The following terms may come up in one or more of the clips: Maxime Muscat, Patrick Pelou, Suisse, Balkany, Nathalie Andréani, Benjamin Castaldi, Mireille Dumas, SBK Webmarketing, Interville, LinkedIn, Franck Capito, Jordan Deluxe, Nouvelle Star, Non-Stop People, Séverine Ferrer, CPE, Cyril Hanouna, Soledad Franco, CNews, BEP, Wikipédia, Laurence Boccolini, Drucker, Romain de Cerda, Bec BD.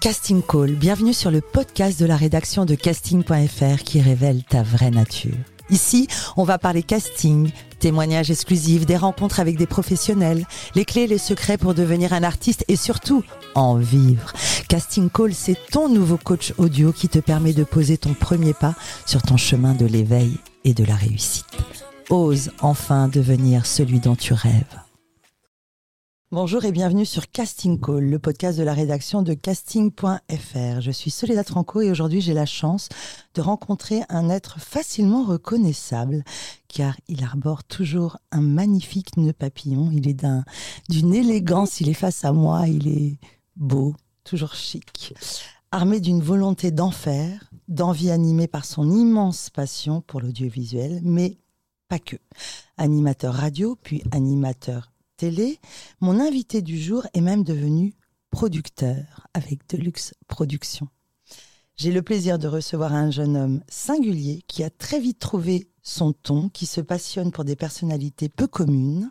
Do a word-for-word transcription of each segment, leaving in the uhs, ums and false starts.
Casting Call, bienvenue sur le podcast de la rédaction de casting point f r qui révèle ta vraie nature. Ici, on va parler casting, témoignages exclusifs, des rencontres avec des professionnels, les clés et les secrets pour devenir un artiste et surtout, en vivre. Casting Call, c'est ton nouveau coach audio qui te permet de poser ton premier pas sur ton chemin de l'éveil et de la réussite. Ose enfin devenir celui dont tu rêves. Bonjour et bienvenue sur Casting Call, le podcast de la rédaction de casting point f r. Je suis Soledad Franco et aujourd'hui j'ai la chance de rencontrer un être facilement reconnaissable car il arbore toujours un magnifique nœud papillon. Il est d'un, d'une élégance, il est face à moi, il est beau, toujours chic, armé d'une volonté d'en faire, d'envie animée par son immense passion pour l'audiovisuel, mais pas que. Animateur radio, puis animateur télé, mon invité du jour est même devenu producteur avec Deluxe Productions. J'ai le plaisir de recevoir un jeune homme singulier qui a très vite trouvé son ton, qui se passionne pour des personnalités peu communes,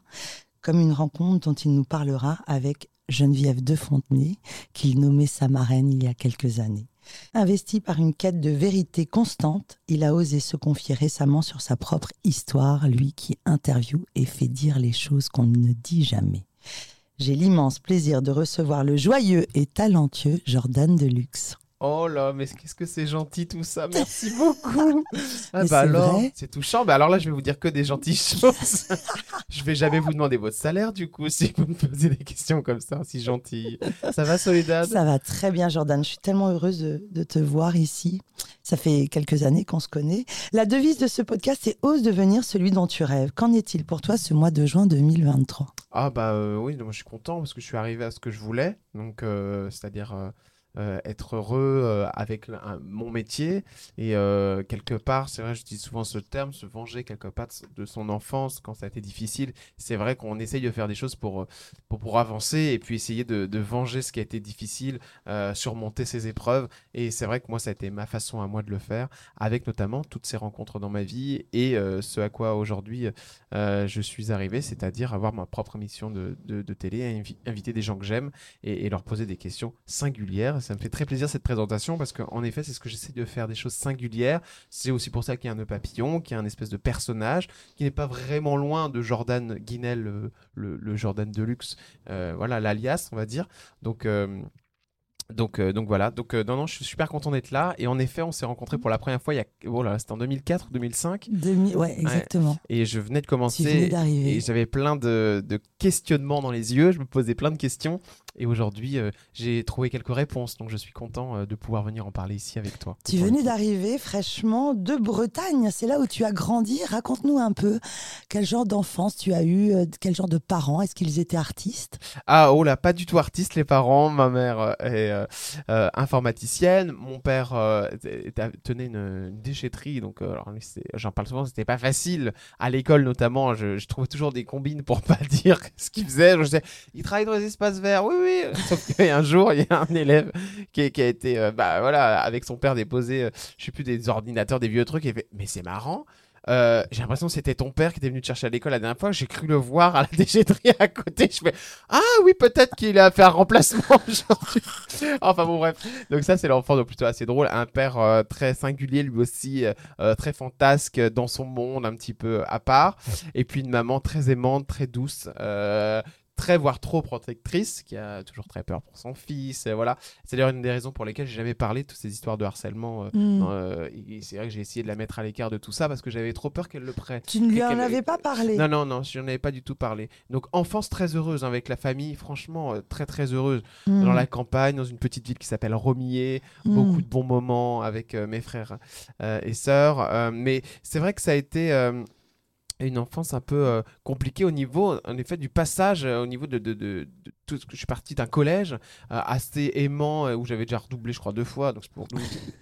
comme une rencontre dont il nous parlera avec Geneviève de Fontenay, qu'il nommait sa marraine il y a quelques années. Investi par une quête de vérité constante, il a osé se confier récemment sur sa propre histoire, lui qui interviewe et fait dire les choses qu'on ne dit jamais. J'ai l'immense plaisir de recevoir le joyeux et talentueux Jordan Deluxe. Oh là, mais qu'est-ce que c'est gentil tout ça, merci beaucoup. Ah bah alors, c'est touchant, mais alors là je vais vous dire que des gentilles choses. Je vais jamais vous demander votre salaire du coup si vous me posez des questions comme ça, si gentilles. Ça va Soledad ? Ça va très bien Jordan, je suis tellement heureuse de, de te voir ici. Ça fait quelques années qu'on se connaît. La devise de ce podcast est « Ose devenir celui dont tu rêves ». Qu'en est-il pour toi ce mois de juin deux mille vingt-trois ? Ah bah euh, oui, moi je suis content parce que je suis arrivé à ce que je voulais, donc euh, c'est-à-dire... Euh... Euh, être heureux euh, avec un, mon métier et euh, quelque part, c'est vrai, j'utilise souvent ce terme, se venger quelque part de son enfance quand ça a été difficile. C'est vrai qu'on essaye de faire des choses pour, pour, pour avancer et puis essayer de, de venger ce qui a été difficile, euh, surmonter ses épreuves. Et c'est vrai que moi, ça a été ma façon à moi de le faire avec notamment toutes ces rencontres dans ma vie et euh, ce à quoi aujourd'hui euh, je suis arrivé, c'est-à-dire avoir ma propre émission de, de, de télé, inviter des gens que j'aime et, et leur poser des questions singulières. Ça me fait très plaisir cette présentation parce qu'en effet, c'est ce que j'essaie de faire, des choses singulières. C'est aussi pour ça qu'il y a un nœud papillon, qu'il y a un espèce de personnage qui n'est pas vraiment loin de Jordan Guinel, le, le, le Jordan Deluxe, euh, voilà, l'alias, on va dire. Donc... Euh... Donc, euh, donc voilà, donc, euh, non, non, je suis super content d'être là. Et en effet, on s'est rencontrés pour la première fois, il y a... oh là, c'était en deux mille quatre, deux mille cinq. deux mille... Ouais, exactement. Ouais. Et je venais de commencer. Tu venais d'arriver. Et j'avais plein de, de questionnements dans les yeux, je me posais plein de questions. Et aujourd'hui, euh, j'ai trouvé quelques réponses, donc je suis content euh, de pouvoir venir en parler ici avec toi. Tu venais d'arriver fraîchement de Bretagne, c'est là où tu as grandi. Raconte-nous un peu, quel genre d'enfance tu as eu, quel genre de parents, est-ce qu'ils étaient artistes ? Ah, oh là, pas du tout artistes les parents, ma mère est... Euh, informaticienne, mon père euh, tenait une, une déchetterie, donc euh, alors, j'en parle souvent, c'était pas facile à l'école notamment, je, je trouvais toujours des combines pour pas dire ce qu'il faisait. Je disais, il travaille dans les espaces verts, oui oui. Sauf qu'un jour il y a un élève qui, qui a été euh, bah voilà avec son père déposé, euh, je sais plus des ordinateurs, des vieux trucs, et fait, mais c'est marrant. Euh, j'ai l'impression que c'était ton père qui était venu te chercher à l'école la dernière fois. J'ai cru le voir à la déchetterie à côté. Je fais ah oui, peut-être qu'il a fait un remplacement aujourd'hui. Enfin bon, bref. Donc, ça, c'est l'enfant donc plutôt assez drôle. Un père euh, très singulier lui aussi, euh, très fantasque dans son monde, un petit peu à part. Et puis, une maman très aimante, très douce. Euh... très voire trop protectrice, qui a toujours très peur pour son fils, et voilà. C'est d'ailleurs une des raisons pour lesquelles j'ai jamais parlé de toutes ces histoires de harcèlement. Euh, mmh. euh, et c'est vrai que j'ai essayé de la mettre à l'écart de tout ça parce que j'avais trop peur qu'elle le prête. Tu ne lui en avais pas parlé ? Non, non, non, je n'en avais pas du tout parlé. Donc, enfance très heureuse avec la famille, franchement, euh, très, très heureuse. Mmh. Dans la campagne, dans une petite ville qui s'appelle Romillé, mmh. beaucoup de bons moments avec euh, mes frères euh, et sœurs. Euh, mais c'est vrai que ça a été... Euh, une enfance un peu euh, compliquée au niveau, en effet, du passage, euh, au niveau de, de, de, de tout ce que je suis parti d'un collège euh, assez aimant, euh, où j'avais déjà redoublé, je crois, deux fois. Donc, c'est pour nous.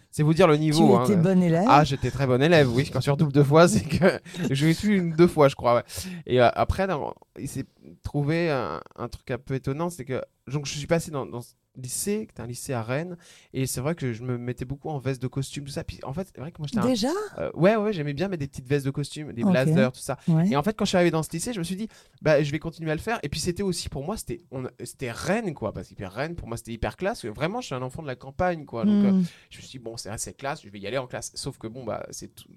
C'est vous dire le niveau. Tu étais hein. bonne élève. Ah, j'étais très bonne élève, oui. Quand tu redoubles deux fois, c'est que je suis une deux fois, je crois. Ouais. Et euh, après, non, il s'est trouvé un, un truc un peu étonnant, c'est que donc je suis passé dans, dans ce lycée, qui était un lycée à Rennes, et c'est vrai que je me mettais beaucoup en veste de costume, tout ça. Puis en fait, c'est vrai que moi j'étais déjà un... euh, ouais, ouais, ouais, j'aimais bien mettre des petites vestes de costume, des okay. blazers, tout ça. Ouais. Et en fait, quand je suis arrivé dans ce lycée, je me suis dit, bah, je vais continuer à le faire. Et puis c'était aussi pour moi, c'était, on, c'était Rennes, quoi, parce que Rennes, pour moi, c'était hyper classe. Vraiment, je suis un enfant de la campagne, quoi. Donc mm. euh, je me suis dit, bon, c'est assez classe, je vais y aller en classe. Sauf que bon, bah, c'est tout...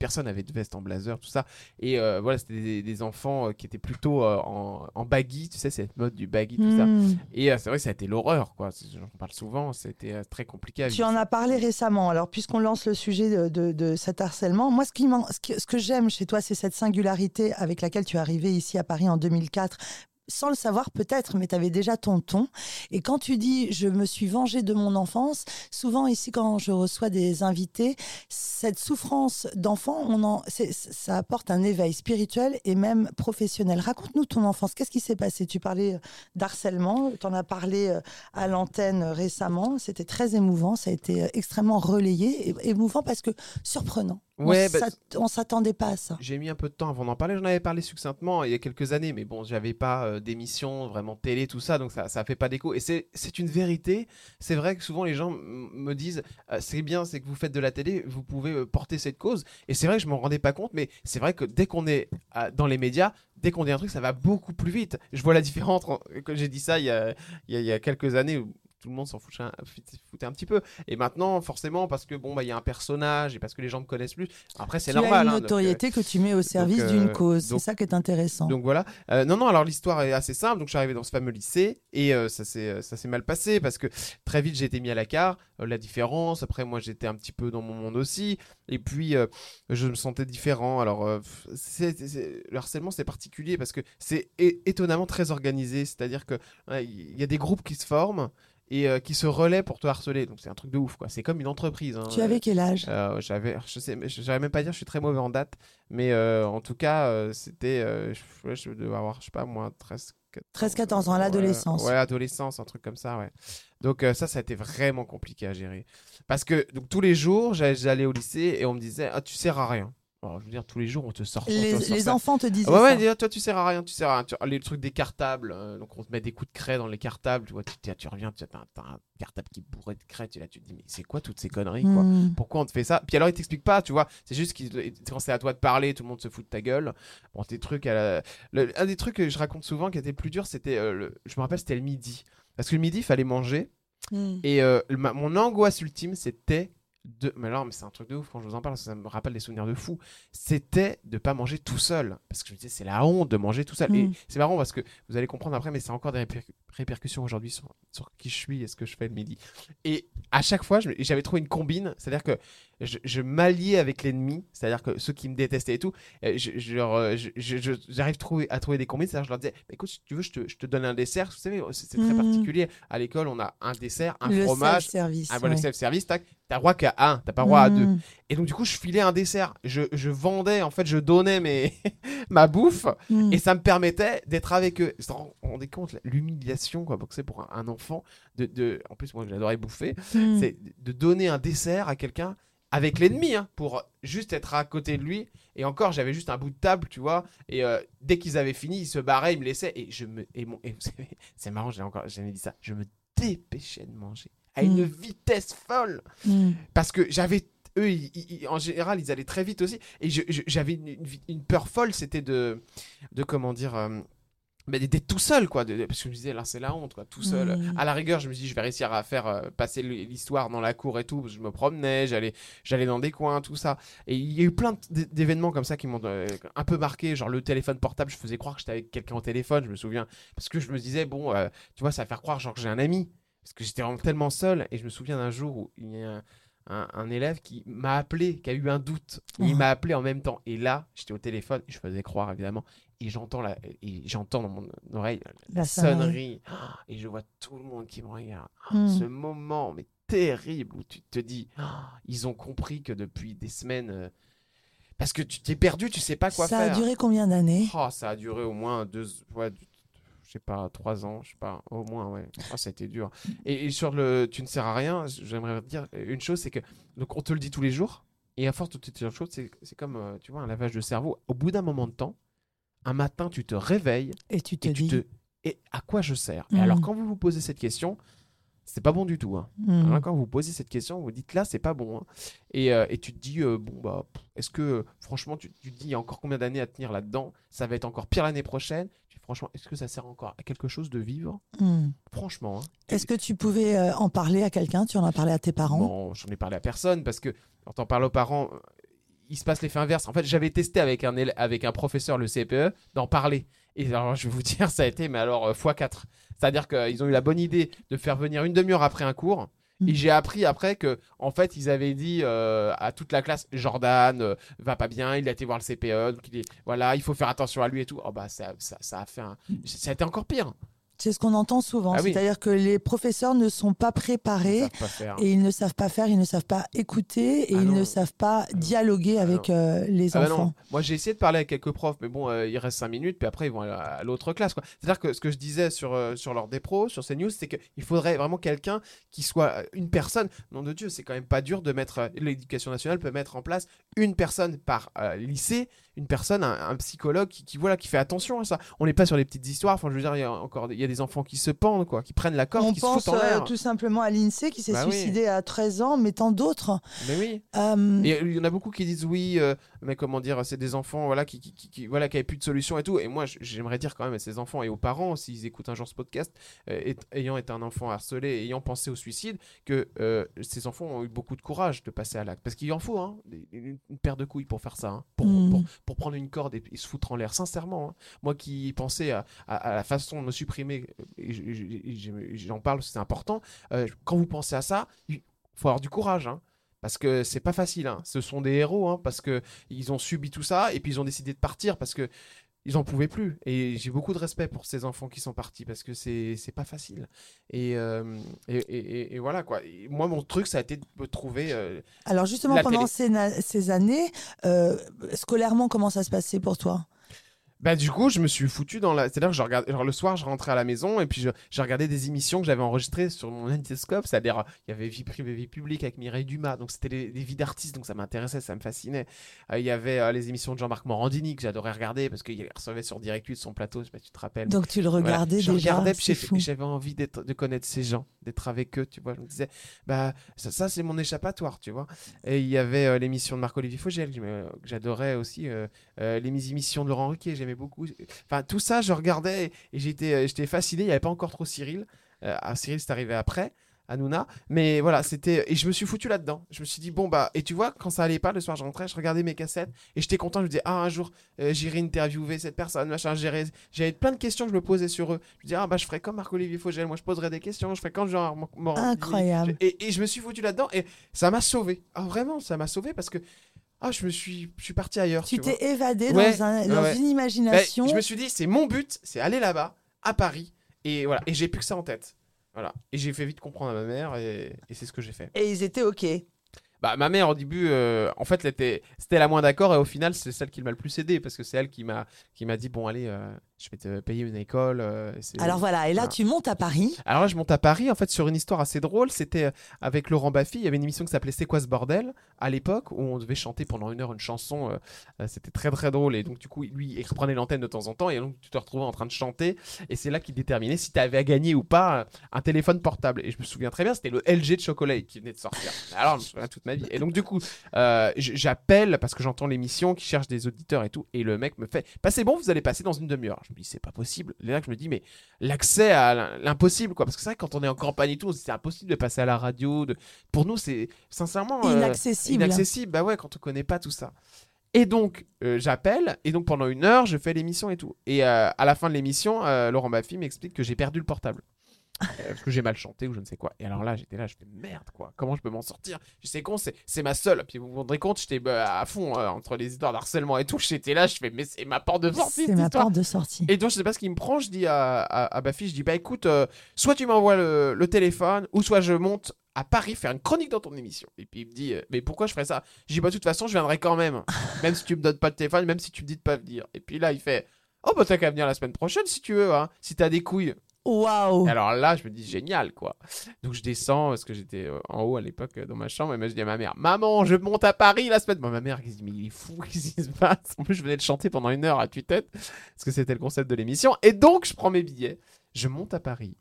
personne n'avait de veste en blazer, tout ça. Et euh, voilà, c'était des, des enfants qui étaient plutôt euh, en, en baggy, tu sais, cette mode du baggy, tout mm. ça. Et euh, c'est vrai que ça a été l'horreur, quoi. J'en parle souvent, c'était très compliqué à vivre. Tu en as parlé récemment, alors puisqu'on lance le sujet de, de, de cet harcèlement, moi ce, qui ce, que, ce que j'aime chez toi, c'est cette singularité avec laquelle tu es arrivé ici à Paris en deux mille quatre. Sans le savoir peut-être, mais tu avais déjà ton ton. Et quand tu dis « je me suis vengée de mon enfance », souvent ici quand je reçois des invités, cette souffrance d'enfant, on en, c'est, ça apporte un éveil spirituel et même professionnel. Raconte-nous ton enfance, qu'est-ce qui s'est passé? Tu parlais d'harcèlement, tu en as parlé à l'antenne récemment, c'était très émouvant, ça a été extrêmement relayé, et émouvant parce que surprenant. Ouais, on bah, ne s'attendait pas à ça. J'ai mis un peu de temps avant d'en parler. J'en avais parlé succinctement il y a quelques années, mais bon, je n'avais pas euh, d'émission, vraiment télé, tout ça, donc ça ne fait pas d'écho. Et c'est, c'est une vérité. C'est vrai que souvent les gens m- me disent euh, c'est bien, c'est que vous faites de la télé, vous pouvez euh, porter cette cause. Et c'est vrai que je ne m'en rendais pas compte, mais c'est vrai que dès qu'on est euh, dans les médias, dès qu'on dit un truc, ça va beaucoup plus vite. Je vois la différence. Quand j'ai dit ça il y a, il y a, il y a quelques années, où tout le monde s'en foutait un, foutait un petit peu. Et maintenant, forcément, parce que bon, bah, y a un personnage et parce que les gens me connaissent plus. Après, c'est tu normal. Tu as une hein, notoriété donc, euh, que tu mets au service donc, euh, d'une cause. Donc, c'est ça qui est intéressant. Donc voilà. Euh, non, non. Alors l'histoire est assez simple. Donc je suis arrivé dans ce fameux lycée et euh, ça s'est ça s'est mal passé parce que très vite j'ai été mis à la carte. Euh, la différence. Après, moi, j'étais un petit peu dans mon monde aussi. Et puis, euh, je me sentais différent. Alors, euh, c'est, c'est, c'est... le harcèlement, c'est particulier parce que c'est é- étonnamment très organisé. C'est-à-dire que ouais, y a des groupes qui se forment. Et euh, qui se relaient pour te harceler. Donc c'est un truc de ouf, quoi. C'est comme une entreprise. Hein. Tu avais quel âge ? euh, J'avais, je sais, je savais même pas dire. Je suis très mauvais en date, mais euh, en tout cas, euh, c'était, euh, je, je devais avoir, je sais pas, moi, treize, quatorze ans à l'adolescence. Euh, ouais, adolescence, un truc comme ça, ouais. Donc euh, ça, ça a été vraiment compliqué à gérer, parce que donc tous les jours, j'allais au lycée et on me disait, ah, tu sers à rien. Alors, je veux dire, tous les jours, on te sort. Les, on te sort les enfants te disent. Ah, ouais, ouais, toi, tu sers à rien, tu sers à rien. Tu... Les trucs des cartables, euh, donc on te met des coups de craie dans les cartables. Tu vois, tu, tu reviens, tu as un, un cartable qui est bourré de craie. Tu, là, tu te dis, mais c'est quoi toutes ces conneries, quoi. Mmh. Pourquoi on te fait ça? Puis alors, ils t'expliquent pas, tu vois. C'est juste qu'ils, quand c'est à toi de parler, tout le monde se fout de ta gueule. Bon, tes trucs. À la... le, un des trucs que je raconte souvent qui était plus dur, c'était, euh, le... je me rappelle, c'était le midi. Parce que le midi, il fallait manger. Mmh. Et euh, ma, mon angoisse ultime, c'était. De... Mais alors, mais c'est un truc de ouf quand je vous en parle, ça me rappelle des souvenirs de fou. C'était de pas manger tout seul. Parce que je me disais, c'est la honte de manger tout seul. Mmh. Et c'est marrant parce que vous allez comprendre après, mais c'est encore des réper- répercussions aujourd'hui sur, sur qui je suis et ce que je fais le midi. Et à chaque fois, je, j'avais trouvé une combine. C'est-à-dire que je, je m'alliais avec l'ennemi, c'est-à-dire que ceux qui me détestaient et tout, je, je, je, je, je, j'arrive trouver, à trouver des combines. C'est-à-dire que je leur disais, bah, écoute, si tu veux, je te, je te donne un dessert. Vous savez, c'est, c'est très mmh. particulier. À l'école, on a un dessert, un le fromage, self-service, un, ouais. le self-service, tac. T'as droit qu'à un, t'as pas droit mmh. à deux. Et donc, du coup, je filais un dessert. Je, je vendais, en fait, je donnais mes... ma bouffe mmh. et ça me permettait d'être avec eux. Vous vous rendez compte, l'humiliation, quoi, c'est pour un enfant. De, de... En plus, moi, j'adorais bouffer. Mmh. C'est de donner un dessert à quelqu'un avec l'ennemi, hein, pour juste être à côté de lui. Et encore, j'avais juste un bout de table, tu vois. Et euh, dès qu'ils avaient fini, ils se barraient, ils me laissaient. Et je me. Et mon... et c'est marrant, j'ai encore jamais dit ça. Je me dépêchais de manger. À une mmh. vitesse folle. Mmh. Parce que j'avais. Eux, ils, ils, en général, ils allaient très vite aussi. Et je, je, j'avais une, une, une peur folle, c'était de. De comment dire. Euh, mais d'être tout seul, quoi. De, de, parce que je me disais, là, c'est la honte, quoi. Tout seul. Mmh. À la rigueur, je me dis, je vais réussir à faire euh, passer l'histoire dans la cour et tout. Parce que je me promenais, j'allais, j'allais dans des coins, tout ça. Et il y a eu plein d'événements comme ça qui m'ont euh, un peu marqué. Genre le téléphone portable, je faisais croire que j'étais avec quelqu'un au téléphone, je me souviens. Parce que je me disais, bon, euh, tu vois, ça va faire croire genre que j'ai un ami. Parce que j'étais vraiment tellement seul. Et je me souviens d'un jour où il y a un, un, un élève qui m'a appelé, qui a eu un doute. Oh. Il m'a appelé en même temps. Et là, j'étais au téléphone, je faisais croire évidemment. Et j'entends, la, et j'entends dans mon oreille la, la sonnerie. sonnerie. Et je vois tout le monde qui me regarde. Mm. Ce moment mais terrible où tu te dis, oh, ils ont compris que depuis des semaines... Parce que tu t'es perdu, tu sais pas quoi ça faire. Ça a duré combien d'années ? Oh, ça a duré au moins deux... Ouais, je sais pas, trois ans, je sais pas, au moins, ouais. Oh, ça a été dur. Et, et sur le « tu ne sers à rien », j'aimerais dire une chose, c'est que, donc on te le dit tous les jours, et à force de te dire une chose, c'est, c'est comme, tu vois, un lavage de cerveau. Au bout d'un moment de temps, un matin, tu te réveilles, et tu te et dis, tu te, et à quoi je sers ? Mmh. Et alors, quand vous vous posez cette question, c'est pas bon du tout. Hein. Mmh. Alors, quand vous vous posez cette question, vous vous dites là, c'est pas bon. Hein. Et, euh, et tu te dis, euh, bon, bah, est-ce que, franchement, tu, tu te dis, il y a encore combien d'années à tenir là-dedans ? Ça va être encore pire l'année prochaine. Tu dis, franchement, est-ce que ça sert encore à quelque chose de vivre ? Mmh. Franchement. Hein. Est-ce que tu pouvais euh, en parler à quelqu'un ? Tu en as parlé à tes parents ? Non, j'en ai parlé à personne parce que quand on parle aux parents, il se passe l'effet inverse. En fait, j'avais testé avec un, avec un professeur, le C P E, d'en parler. Et alors, je vais vous dire, ça a été, mais alors, fois quatre. C'est-à-dire qu'ils ont eu la bonne idée de faire venir une demi-heure après un cours. Mmh. Et j'ai appris après que, en fait, ils avaient dit euh, à toute la classe, Jordan euh, va pas bien, il a été voir le C P E, donc il est, voilà, il faut faire attention à lui et tout. Oh bah, ça, ça, ça a fait un... ça a été encore pire. C'est ce qu'on entend souvent, ah oui. C'est-à-dire que les professeurs ne sont pas préparés pas et ils ne savent pas faire, ils ne savent pas écouter et ah ils ne savent pas ah dialoguer ah avec euh, les ah enfants. Bah moi, j'ai essayé de parler avec quelques profs, mais bon, euh, il reste cinq minutes, puis après, ils vont à, à l'autre classe, quoi. C'est-à-dire que ce que je disais sur, euh, sur leur dépro, sur ces news, c'est qu'il faudrait vraiment quelqu'un qui soit une personne. Nom de Dieu, c'est quand même pas dur de mettre... Euh, l'éducation nationale peut mettre en place une personne par euh, lycée, une personne, un, un psychologue qui, qui, voilà, qui fait attention à ça. On n'est pas sur les petites histoires. Enfin, je veux dire, il y a encore il y a des enfants qui se pendent, quoi, qui prennent la corde, on qui se foutent en l'air. On pense tout simplement à l'INSEE qui s'est bah suicidé oui. à treize ans, mais tant d'autres. Mais oui. Euh... Et il y en a beaucoup qui disent oui, euh, mais comment dire, c'est des enfants voilà, qui, qui, qui, qui, voilà, qui n'avaient plus de solution et tout. Et moi, j'aimerais dire quand même à ces enfants et aux parents, s'ils écoutent un jour ce podcast, euh, et, ayant été un enfant harcelé, ayant pensé au suicide, que euh, ces enfants ont eu beaucoup de courage de passer à l'acte. Parce qu'il en faut hein, une, une paire de couilles pour faire ça, hein, pour, mmh. pour, pour prendre une corde et, et se foutre en l'air, sincèrement. Hein. Moi qui pensais à, à, à la façon de me supprimer, mais j'en parle, c'est important. Euh, quand vous pensez à ça, il faut avoir du courage, hein, parce que c'est pas facile. Hein. Ce sont des héros, hein, parce que ils ont subi tout ça et puis ils ont décidé de partir parce que ils en pouvaient plus. Et j'ai beaucoup de respect pour ces enfants qui sont partis parce que c'est c'est pas facile. Et euh, et, et, et voilà quoi. Et moi mon truc ça a été de me trouver. Euh, Alors justement pendant ces, na- ces années, euh, scolairement comment ça se passait pour toi ? Bah du coup, je me suis foutu dans la... C'est-à-dire que je regardais... Genre, le soir, je rentrais à la maison et puis je... je regardais des émissions que j'avais enregistrées sur mon Interscope. C'est-à-dire, il y avait Vie privée, Vie publique avec Mireille Dumas. Donc, c'était les, les vies d'artistes. Donc, ça m'intéressait, ça me fascinait. Euh, il y avait euh, les émissions de Jean-Marc Morandini que j'adorais regarder parce qu'il recevait sur Direct huit son plateau. Je sais pas si tu te rappelles. Donc, tu le regardais voilà. déjà, je regardais, puis j'ai... j'avais envie d'être... de connaître ces gens, d'être avec eux, tu vois. Je me disais, bah, ça, ça c'est mon échappatoire, tu vois. Et il y avait euh, l'émission de Marc-Olivier Fogiel que j'adorais aussi. Euh, euh, les émissions de Laurent Ruquier, j'aimais beaucoup. Enfin, tout ça, je regardais et, et j'étais, j'étais fasciné. Il n'y avait pas encore trop Cyril. Euh, Cyril, c'est arrivé après, Hanouna. Mais voilà, c'était... Et je me suis foutu là-dedans. Je me suis dit, bon, bah... Et tu vois, quand ça allait pas, le soir, je rentrais, je regardais mes cassettes et j'étais content. Je me disais, ah, un jour, euh, j'irai interviewer cette personne, machin. J'irai... J'avais plein de questions que je me posais sur eux. Je me disais, ah, bah, je ferais comme Marc-Olivier Fogiel. Moi, je poserais des questions. Je ferais comme Jean-Marc Morandini. Incroyable. Et, et je me suis foutu là-dedans et ça m'a sauvé. Ah, vraiment, ça m'a sauvé parce que... Ah, je me suis, je suis parti ailleurs. Tu, tu t'es vois. évadé ouais, dans, un, dans ouais. une imagination. Bah, je me suis dit, c'est mon but, c'est aller là-bas, à Paris, et voilà. Et j'ai plus que ça en tête, voilà. Et j'ai fait vite comprendre à ma mère, et, et c'est ce que j'ai fait. Et ils étaient ok. Bah, ma mère au début, euh, en fait, était, c'était la moins d'accord, et au final, c'est celle qui m'a le plus aidé, parce que c'est elle qui m'a, qui m'a dit, bon, allez. Euh... je vais te payer une école. Euh, c'est... Alors voilà, et là, voilà. Tu montes à Paris. Alors là, je monte à Paris, en fait, sur une histoire assez drôle. C'était avec Laurent Baffie. Il y avait une émission qui s'appelait « C'est quoi ce bordel ?» à l'époque, où on devait chanter pendant une heure une chanson. Euh, c'était très, très drôle. Et donc, du coup, lui, il reprenait l'antenne de temps en temps. Et donc, tu te retrouvais en train de chanter. Et c'est là qu'il déterminait si tu avais à gagner ou pas un téléphone portable. Et je me souviens très bien, c'était le L G de Chocolat qui venait de sortir. Alors, je me souviens toute ma vie. Et donc, du coup, euh, j'appelle parce que j'entends l'émission qui cherche des auditeurs et tout. Et le mec me fait « Passez bon, vous allez passer dans une demi-heure. » Je me dis, c'est pas possible. Là, je me dis, mais l'accès à l'impossible, quoi. Parce que c'est vrai, quand on est en campagne et tout, c'est impossible de passer à la radio. De... Pour nous, c'est sincèrement euh, inaccessible. inaccessible. Bah ouais, quand on connaît pas tout ça. Et donc, euh, j'appelle. Et donc, pendant une heure, je fais l'émission et tout. Et euh, à la fin de l'émission, euh, Laurent Baffie m'explique que j'ai perdu le portable. Euh, parce que j'ai mal chanté ou je ne sais quoi. Et alors là, j'étais là, je fais merde, quoi. Comment je peux m'en sortir ? Je sais con, c'est, c'est ma seule. Puis vous vous rendrez compte, j'étais bah, à fond euh, entre les histoires d'harcèlement et tout. J'étais là, je fais, mais c'est ma porte de sortie. C'est ma histoire. porte de sortie. Et donc, je sais pas ce qui me prend. Je dis à, à, à Baffie, je dis, bah écoute, euh, soit tu m'envoies le, le téléphone, ou soit je monte à Paris faire une chronique dans ton émission. Et puis il me dit, euh, mais pourquoi je ferais ça ? Je dis, bah de toute façon, je viendrai quand même. Même si tu me donnes pas de téléphone, même si tu me dis de pas venir. Et puis là, il fait, oh bah t'as qu'à venir la semaine prochaine si tu veux, hein, si t'as des couilles. Waouh! Alors là, je me dis génial, quoi. Donc je descends parce que j'étais en haut à l'époque dans ma chambre. Et moi, je dis à ma mère, maman, je monte à Paris la semaine. Bon, ma mère, elle se dit, mais il est fou, qu'est-ce qui se passe? En plus, je venais de chanter pendant une heure à tue-tête parce que c'était le concept de l'émission. Et donc, je prends mes billets. je monte à Paris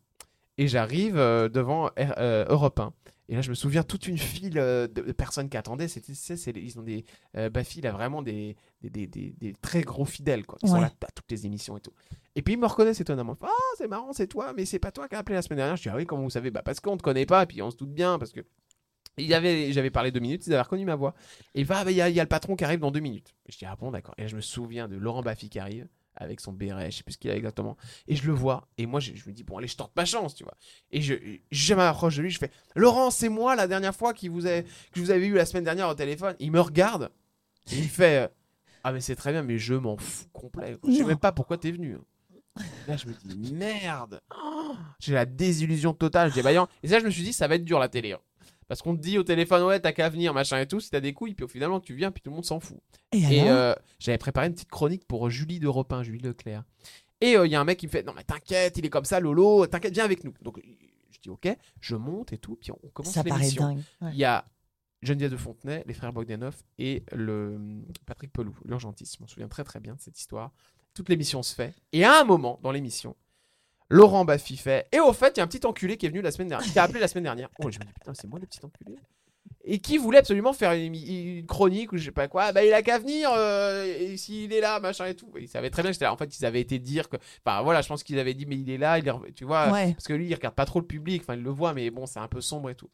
et j'arrive euh, devant R- euh, Europe un. Et là, je me souviens toute une file euh, de, de personnes qui attendaient. C'était, c'est, c'est, ils ont des euh, Baffie, il a vraiment des, des, des, des, des très gros fidèles, quoi. Ils ouais. sont là à toutes les émissions et tout. Et puis, ils me reconnaissent étonnamment. Ah, oh, c'est marrant, c'est toi, mais c'est pas toi qui as appelé la semaine dernière. Je dis, ah oui, comment vous savez? Bah, parce qu'on te connaît pas, et puis on se doute bien, parce que ils avaient, j'avais parlé deux minutes, ils avaient reconnu ma voix. Et bah, il bah, y, y a le patron qui arrive dans deux minutes. Et je dis, ah bon, d'accord. Et là, je me souviens de Laurent Baffie qui arrive avec son béret, je sais plus ce qu'il a exactement, et je le vois, et moi je, je me dis bon allez je tente ma chance, tu vois, et je, je m'approche de lui, je fais Laurent, c'est moi la dernière fois qui vous avez, que vous avez eu la semaine dernière au téléphone. Il me regarde, et il fait ah mais c'est très bien, mais je m'en fous complet, je sais même pas pourquoi t'es venu. Là je me dis merde, oh, j'ai la désillusion totale, j'ai baillant, et ça je me suis dit ça va être dur la télé. Parce qu'on te dit au téléphone, ouais, t'as qu'à venir, machin et tout, si t'as des couilles, puis finalement tu viens, puis tout le monde s'en fout. Et, et euh, j'avais préparé une petite chronique pour Julie d'Europe un, Julie Leclerc. Et il euh, y a un mec qui me fait, non mais t'inquiète, il est comme ça, Lolo, t'inquiète, viens avec nous. Donc je dis, ok, je monte et tout, puis on commence ça l'émission. Ça paraît dingue. Il ouais. y a Geneviève de Fontenay, les frères Bogdanov et le Patrick Pelou, l'urgentiste. Je m'en souviens très très bien de cette histoire. Toute l'émission se fait. Et à un moment, dans l'émission, Laurent Baffie fait, et au fait, il y a un petit enculé qui est venu la semaine dernière, qui a appelé la semaine dernière. Oh, je me dis, putain, c'est moi le petit enculé. Et qui voulait absolument faire une, une chronique ou je sais pas quoi. Bah, il a qu'à venir, euh, et s'il est là, machin et tout. Ils savaient très bien que j'étais là. En fait, ils avaient été dire que, enfin, voilà, je pense qu'ils avaient dit, mais il est là, il est, tu vois, ouais. parce que lui, il regarde pas trop le public. Enfin, il le voit, mais bon, c'est un peu sombre et tout.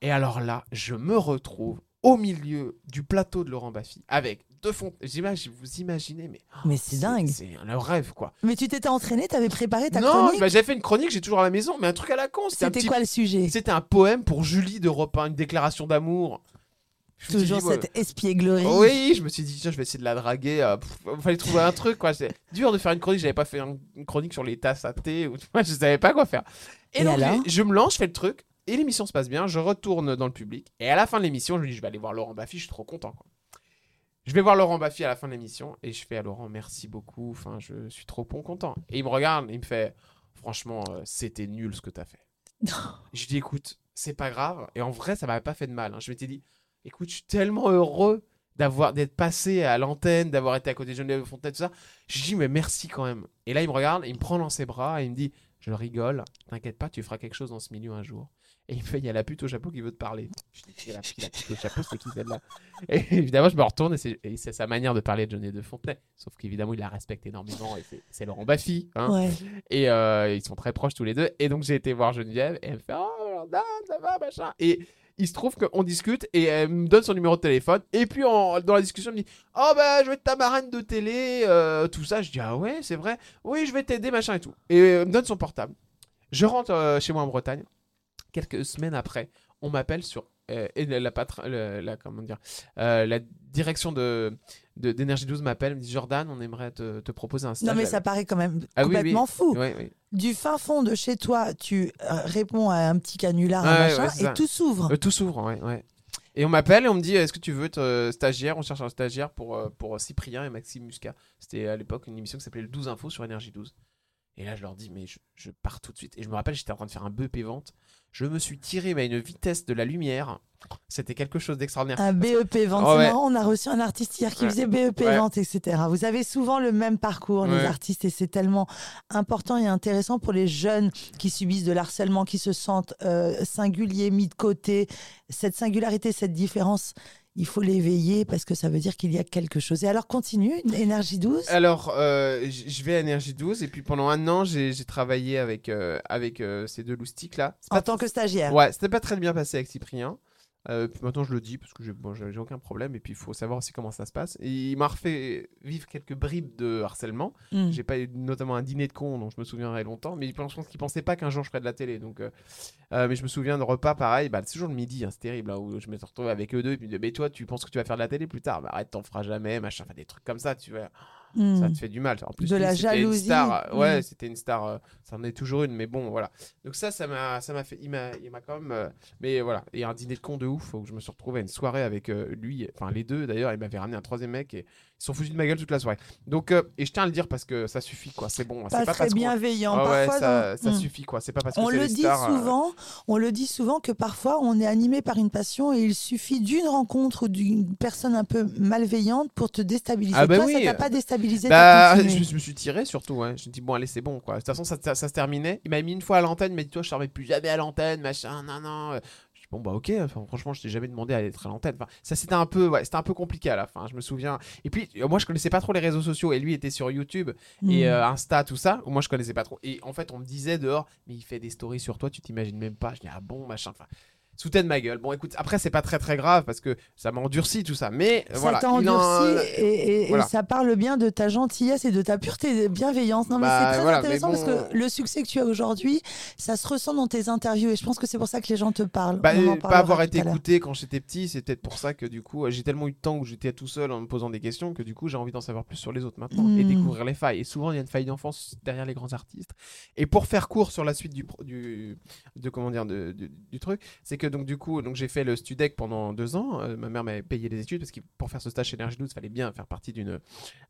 Et alors là, je me retrouve au milieu du plateau de Laurent Baffie avec deux fonds. J'imagine, vous imaginez, mais. Mais c'est, c'est dingue. C'est un rêve, quoi. Mais tu t'étais entraîné, t'avais préparé ta non, chronique. Non, bah, j'avais fait une chronique, j'ai toujours à la maison, mais un truc à la con. C'était, c'était petit... quoi le sujet? C'était un poème pour Julie d'Europe un, une déclaration d'amour. Je toujours dit, cette ouais, espièglerie. Oui, je me suis dit, tiens, je vais essayer de la draguer. Euh, pff, fallait trouver un truc, quoi. C'est dur de faire une chronique, j'avais pas fait une chronique sur les tasses à thé, ou... je savais pas quoi faire. Et, et donc, alors je me lance, je fais le truc. Et l'émission se passe bien, je retourne dans le public. Et à la fin de l'émission, je lui dis, je vais aller voir Laurent Baffie, je suis trop content, quoi. Je vais voir Laurent Baffie à la fin de l'émission. Et je fais à Laurent, merci beaucoup, enfin, je suis trop content. Et il me regarde, et il me fait, franchement, euh, c'était nul ce que t'as fait. Je lui dis, écoute, c'est pas grave. Et en vrai, ça m'avait pas fait de mal, hein. Je m'étais dit, écoute, je suis tellement heureux d'avoir, d'être passé à l'antenne, d'avoir été à côté de Geneviève de Fontenay, tout ça. Je lui dis, mais merci quand même. Et là, il me regarde, il me prend dans ses bras, et il me dit, je rigole, t'inquiète pas, tu feras quelque chose dans ce milieu un jour. Et il me fait, il y a la pute au chapeau qui veut te parler. Je dis, c'est la pute, la pute au chapeau, c'est qui celle-là? Et évidemment, je me retourne et c'est, et c'est sa manière de parler de Johnny de Fontenay. Sauf qu'évidemment, il la respecte énormément et c'est, c'est Laurent Baffie. Hein. Ouais. Et euh, ils sont très proches tous les deux. Et donc, j'ai été voir Geneviève et elle me fait, oh, Jordan, ça va, machin. Et il se trouve qu'on discute et elle me donne son numéro de téléphone. Et puis, en, dans la discussion, elle me dit, oh, bah, je vais être ta marraine de télé, euh, tout ça. Je dis, ah ouais, c'est vrai. Oui, je vais t'aider, machin et tout. Et elle me donne son portable. Je rentre euh, chez moi en Bretagne. Quelques semaines après, on m'appelle sur euh, et la, la, la, la comment dire euh, la direction de, de d'N R J douze m'appelle, me dit Jordan, on aimerait te, te proposer un stage. Non mais ça paraît quand même ah, complètement oui, oui. fou. Oui, oui. Du fin fond de chez toi, tu euh, réponds à un petit canular, ah, un ouais, machin, ouais, et tout s'ouvre. Euh, tout s'ouvre, ouais, ouais. Et on m'appelle et on me dit, est-ce que tu veux être stagiaire? On cherche un stagiaire pour pour Cyprien et Maxime Muscat. C'était à l'époque une émission qui s'appelait le douze info sur N R J douze. Et là, je leur dis, mais je, je pars tout de suite. Et je me rappelle, j'étais en train de faire un B E P vente. Je me suis tiré, mais à une vitesse de la lumière. C'était quelque chose d'extraordinaire. Un B E P vente. Oh, ouais. On a reçu un artiste hier qui ouais. faisait B E P ouais. vente, et cetera. Vous avez souvent le même parcours, ouais. les artistes, et c'est tellement important et intéressant pour les jeunes qui subissent de l'harcèlement, qui se sentent euh, singuliers, mis de côté. Cette singularité, cette différence, il faut l'éveiller parce que ça veut dire qu'il y a quelque chose. Et alors, continue, N R J douze. Alors, euh, je vais à N R J douze et puis pendant un an, j'ai, j'ai travaillé avec, euh, avec euh, ces deux loustiques-là. En tant que stagiaire. Ouais, c'était pas très bien passé avec Cyprien. Euh, puis maintenant, je le dis parce que j'ai, bon, j'ai aucun problème. Et puis, il faut savoir aussi comment ça se passe. Et il m'a refait vivre quelques bribes de harcèlement. Mmh. J'ai pas eu notamment un dîner de cons dont je me souviendrai longtemps. Mais je pense qu'il pensait pas qu'un jour, je ferais de la télé. Donc, euh, euh, mais je me souviens de repas pareil. Bah, c'est toujours le midi, hein, c'est terrible. Hein, où je me retrouve avec eux deux. Et puis, mais toi, tu penses que tu vas faire de la télé plus tard? Bah, arrête, t'en feras jamais. Machin, enfin, des trucs comme ça. Tu vois, mmh. ça te fait du mal. En plus, de lui, la jalousie. Une star, mmh. Ouais, c'était une star. Euh, ça en est toujours une. Mais bon, voilà. Donc, ça, ça m'a, ça m'a fait. Il m'a, il m'a quand même. Euh, mais voilà. Et un dîner de cons de ouf. Faut que je me suis retrouvé à une soirée avec euh, lui, enfin les deux d'ailleurs, il m'avait ramené un troisième mec et ils se sont foutus de ma gueule toute la soirée. Donc, euh, et je tiens à le dire parce que ça suffit quoi, c'est bon. Pas c'est pas très parce bienveillant, qu'on... Ah ouais, parfois. Ça, on... ça suffit quoi, c'est pas parce que on c'est le dit stars, souvent, euh... on le dit souvent que parfois on est animé par une passion et il suffit d'une rencontre ou d'une personne un peu malveillante pour te déstabiliser. Ah bah toi, oui. Ça t'a pas déstabilisé. déstabilisé. Bah, je, je me suis tiré surtout. Hein. Je me dis bon, allez, c'est bon quoi. De toute façon, ça, ça, ça se terminait. Il m'a mis une fois à l'antenne, mais dis-toi, je ne servais plus jamais à l'antenne, machin, non, non. Je dis bon bah ok. Enfin, franchement, je t'ai jamais demandé à être à l'antenne. Enfin, ça c'était un peu, ouais, c'était un peu compliqué à la fin. Je me souviens. Et puis moi, je connaissais pas trop les réseaux sociaux. Et lui était sur YouTube mmh. et euh, Insta, tout ça. Moi, je connaissais pas trop. Et en fait, on me disait dehors, mais il fait des stories sur toi, tu t'imagines même pas. Je dis ah bon, machin. Enfin, soutaine ma gueule. Bon, écoute, après, c'est pas très très grave parce que ça m'endurcit tout ça. Mais ça voilà. Ça t'endurcit en... et, et, voilà. et ça parle bien de ta gentillesse et de ta pureté et bienveillance. Non, bah, mais c'est très voilà, intéressant bon... parce que le succès que tu as aujourd'hui, ça se ressent dans tes interviews et je pense que c'est pour ça que les gens te parlent. Bah, on en pas avoir été écouté quand j'étais petit, c'est peut-être pour ça que du coup, j'ai tellement eu de temps où j'étais tout seul en me posant des questions que du coup, j'ai envie d'en savoir plus sur les autres maintenant mmh. et découvrir les failles. Et souvent, il y a une faille d'enfance derrière les grands artistes. Et pour faire court sur la suite du, pro... du... de comment dire de, du, du truc, c'est que donc du coup donc j'ai fait le Studec pendant deux ans euh, ma mère m'avait payé les études parce que pour faire ce stage chez N R J douze il fallait bien faire partie d'une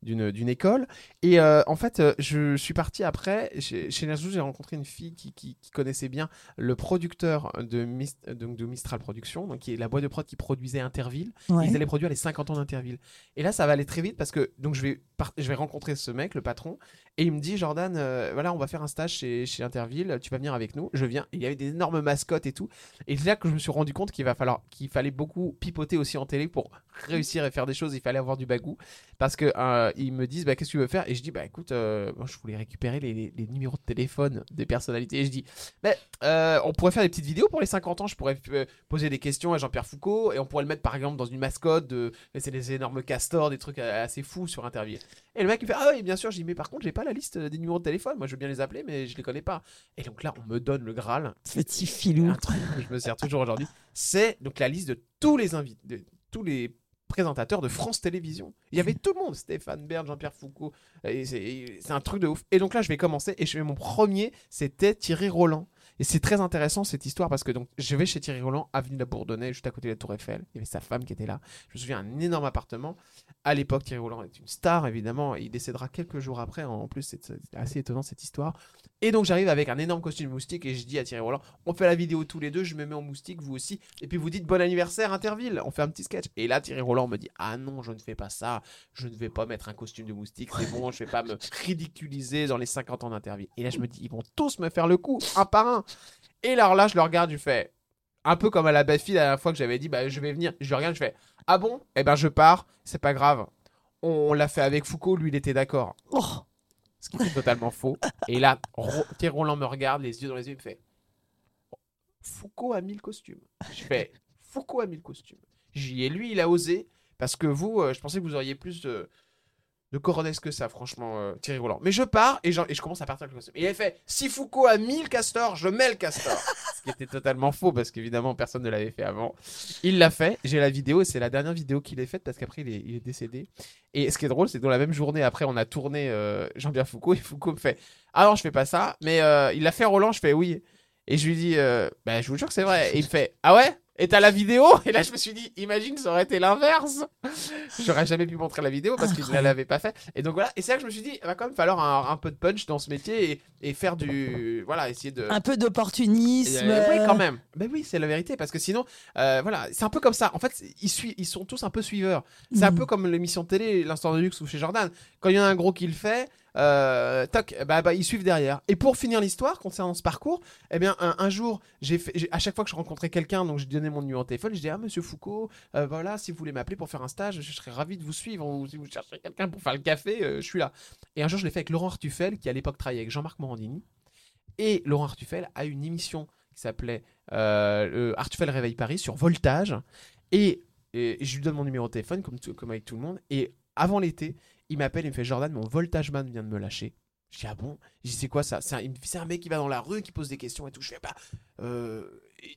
d'une, d'une école et euh, en fait euh, je suis parti après chez, chez N R J douze j'ai rencontré une fille qui, qui, qui connaissait bien le producteur de, Mist, donc de Mistral Productions donc qui est la boîte de prod qui produisait Interville ouais. Ils allaient produire les cinquante ans d'Interville et là ça va aller très vite parce que donc je vais, par, je vais rencontrer ce mec le patron et il me dit Jordan euh, voilà on va faire un stage chez, chez Interville tu vas venir avec nous je viens et il y avait des énormes mascottes et tout et là que je me suis rendu compte qu'il va falloir qu'il fallait beaucoup pipoter aussi en télé pour réussir et faire des choses. Il fallait avoir du bagou parce que euh, ils me disent bah qu'est-ce que tu veux faire et je dis bah écoute euh, moi, je voulais récupérer les, les, les numéros de téléphone des personnalités et je dis bah, euh, on pourrait faire des petites vidéos pour les cinquante ans je pourrais euh, poser des questions à Jean-Pierre Foucault et on pourrait le mettre par exemple dans une mascotte de c'est des énormes castors des trucs assez fous sur Interville et le mec il me fait ah oui bien sûr je dis mais par contre j'ai pas la liste des numéros de téléphone moi je veux bien les appeler mais je les connais pas et donc là on me donne le Graal petit filou je me sers toujours aujourd'hui c'est donc la liste de tous les invités de tous les présentateur de France Télévisions. Il y avait tout le monde, Stéphane Bern, Jean-Pierre Foucault, et c'est, et c'est un truc de ouf. Et donc là, je vais commencer, et je fais mon premier, c'était Thierry Roland. Et c'est très intéressant cette histoire parce que donc, je vais chez Thierry Roland, avenue de la Bourdonnais, juste à côté de la Tour Eiffel. Il y avait sa femme qui était là. Je me souviens, un énorme appartement. À l'époque, Thierry Roland est une star, évidemment. Et il décédera quelques jours après. En plus, c'est, c'est assez étonnant cette histoire. Et donc, j'arrive avec un énorme costume moustique et je dis à Thierry Roland, on fait la vidéo tous les deux, je me mets en moustique, vous aussi. Et puis, vous dites bon anniversaire, Interville. On fait un petit sketch. Et là, Thierry Roland me dit ah non, je ne fais pas ça. Je ne vais pas mettre un costume de moustique. C'est bon, je ne vais pas me ridiculiser dans les cinquante ans d'Interville. Et là, je me dis ils vont tous me faire le coup, un par un. Et alors là, je le regarde, je fais un peu comme à la Baffie la dernière fois que j'avais dit bah je vais venir. Je regarde, je fais ah bon, eh ben je pars, c'est pas grave. On l'a fait avec Foucault, lui il était d'accord. Oh. Ce qui était totalement faux. Et là, Ro- Thierry Roland me regarde, les yeux dans les yeux, il me fait Foucault a mis le costume. Je fais Foucault a mis le costume. J'y ai lui, il a osé parce que vous, euh, je pensais que vous auriez plus de de coronesque que ça, franchement, euh, Thierry Roland. Mais je pars et, genre, et je commence à partir avec le costume. Et il a fait si Foucault a mis le castor, je mets le castor. Ce qui était totalement faux parce qu'évidemment, personne ne l'avait fait avant. Il l'a fait, j'ai la vidéo et c'est la dernière vidéo qu'il ait faite parce qu'après, il est, il est décédé. Et ce qui est drôle, c'est que dans la même journée, après, on a tourné euh, Jean-Pierre Foucault et Foucault me fait ah non, je fais pas ça, mais euh, il l'a fait Roland, je fais oui. Et je lui dis euh, bah, je vous jure que c'est vrai. Et il me fait ah ouais ? Et t'as la vidéo. Et là, je me suis dit, imagine, ça aurait été l'inverse. J'aurais jamais pu montrer la vidéo parce qu'il ne l'avait pas fait. Et donc voilà. Et c'est là que je me suis dit, il va quand même falloir un, un peu de punch dans ce métier et, et faire du, voilà, essayer de. Un peu d'opportunisme. Euh, oui, quand même. Ben oui, c'est la vérité parce que sinon, euh, voilà, c'est un peu comme ça. En fait, ils suivent, ils sont tous un peu suiveurs. C'est mmh. un peu comme l'émission de télé, l'instant Deluxe ou chez Jordan. Quand il y en a un gros qui le fait. Euh, toc, bah, bah ils suivent derrière. Et pour finir l'histoire concernant ce parcours, eh bien un, un jour, j'ai fait, j'ai, à chaque fois que je rencontrais quelqu'un, donc je donnais mon numéro de téléphone, je dis ah Monsieur Foucault, euh, voilà, si vous voulez m'appeler pour faire un stage, je serais ravi de vous suivre. Ou si vous cherchez quelqu'un pour faire le café, euh, je suis là. Et un jour, je l'ai fait avec Laurent Artufel, qui à l'époque travaillait avec Jean-Marc Morandini. Et Laurent Artufel a une émission qui s'appelait euh, Artufel réveille Paris sur Voltage. Et, et, et je lui donne mon numéro de téléphone comme, t- comme avec tout le monde. Et avant l'été. Il m'appelle, il me fait Jordan, mon Voltage Man vient de me lâcher. Je dis ah bon ? Je dis c'est quoi ça ? C'est un, c'est un mec qui va dans la rue, qui pose des questions et tout. Je fais bah, euh,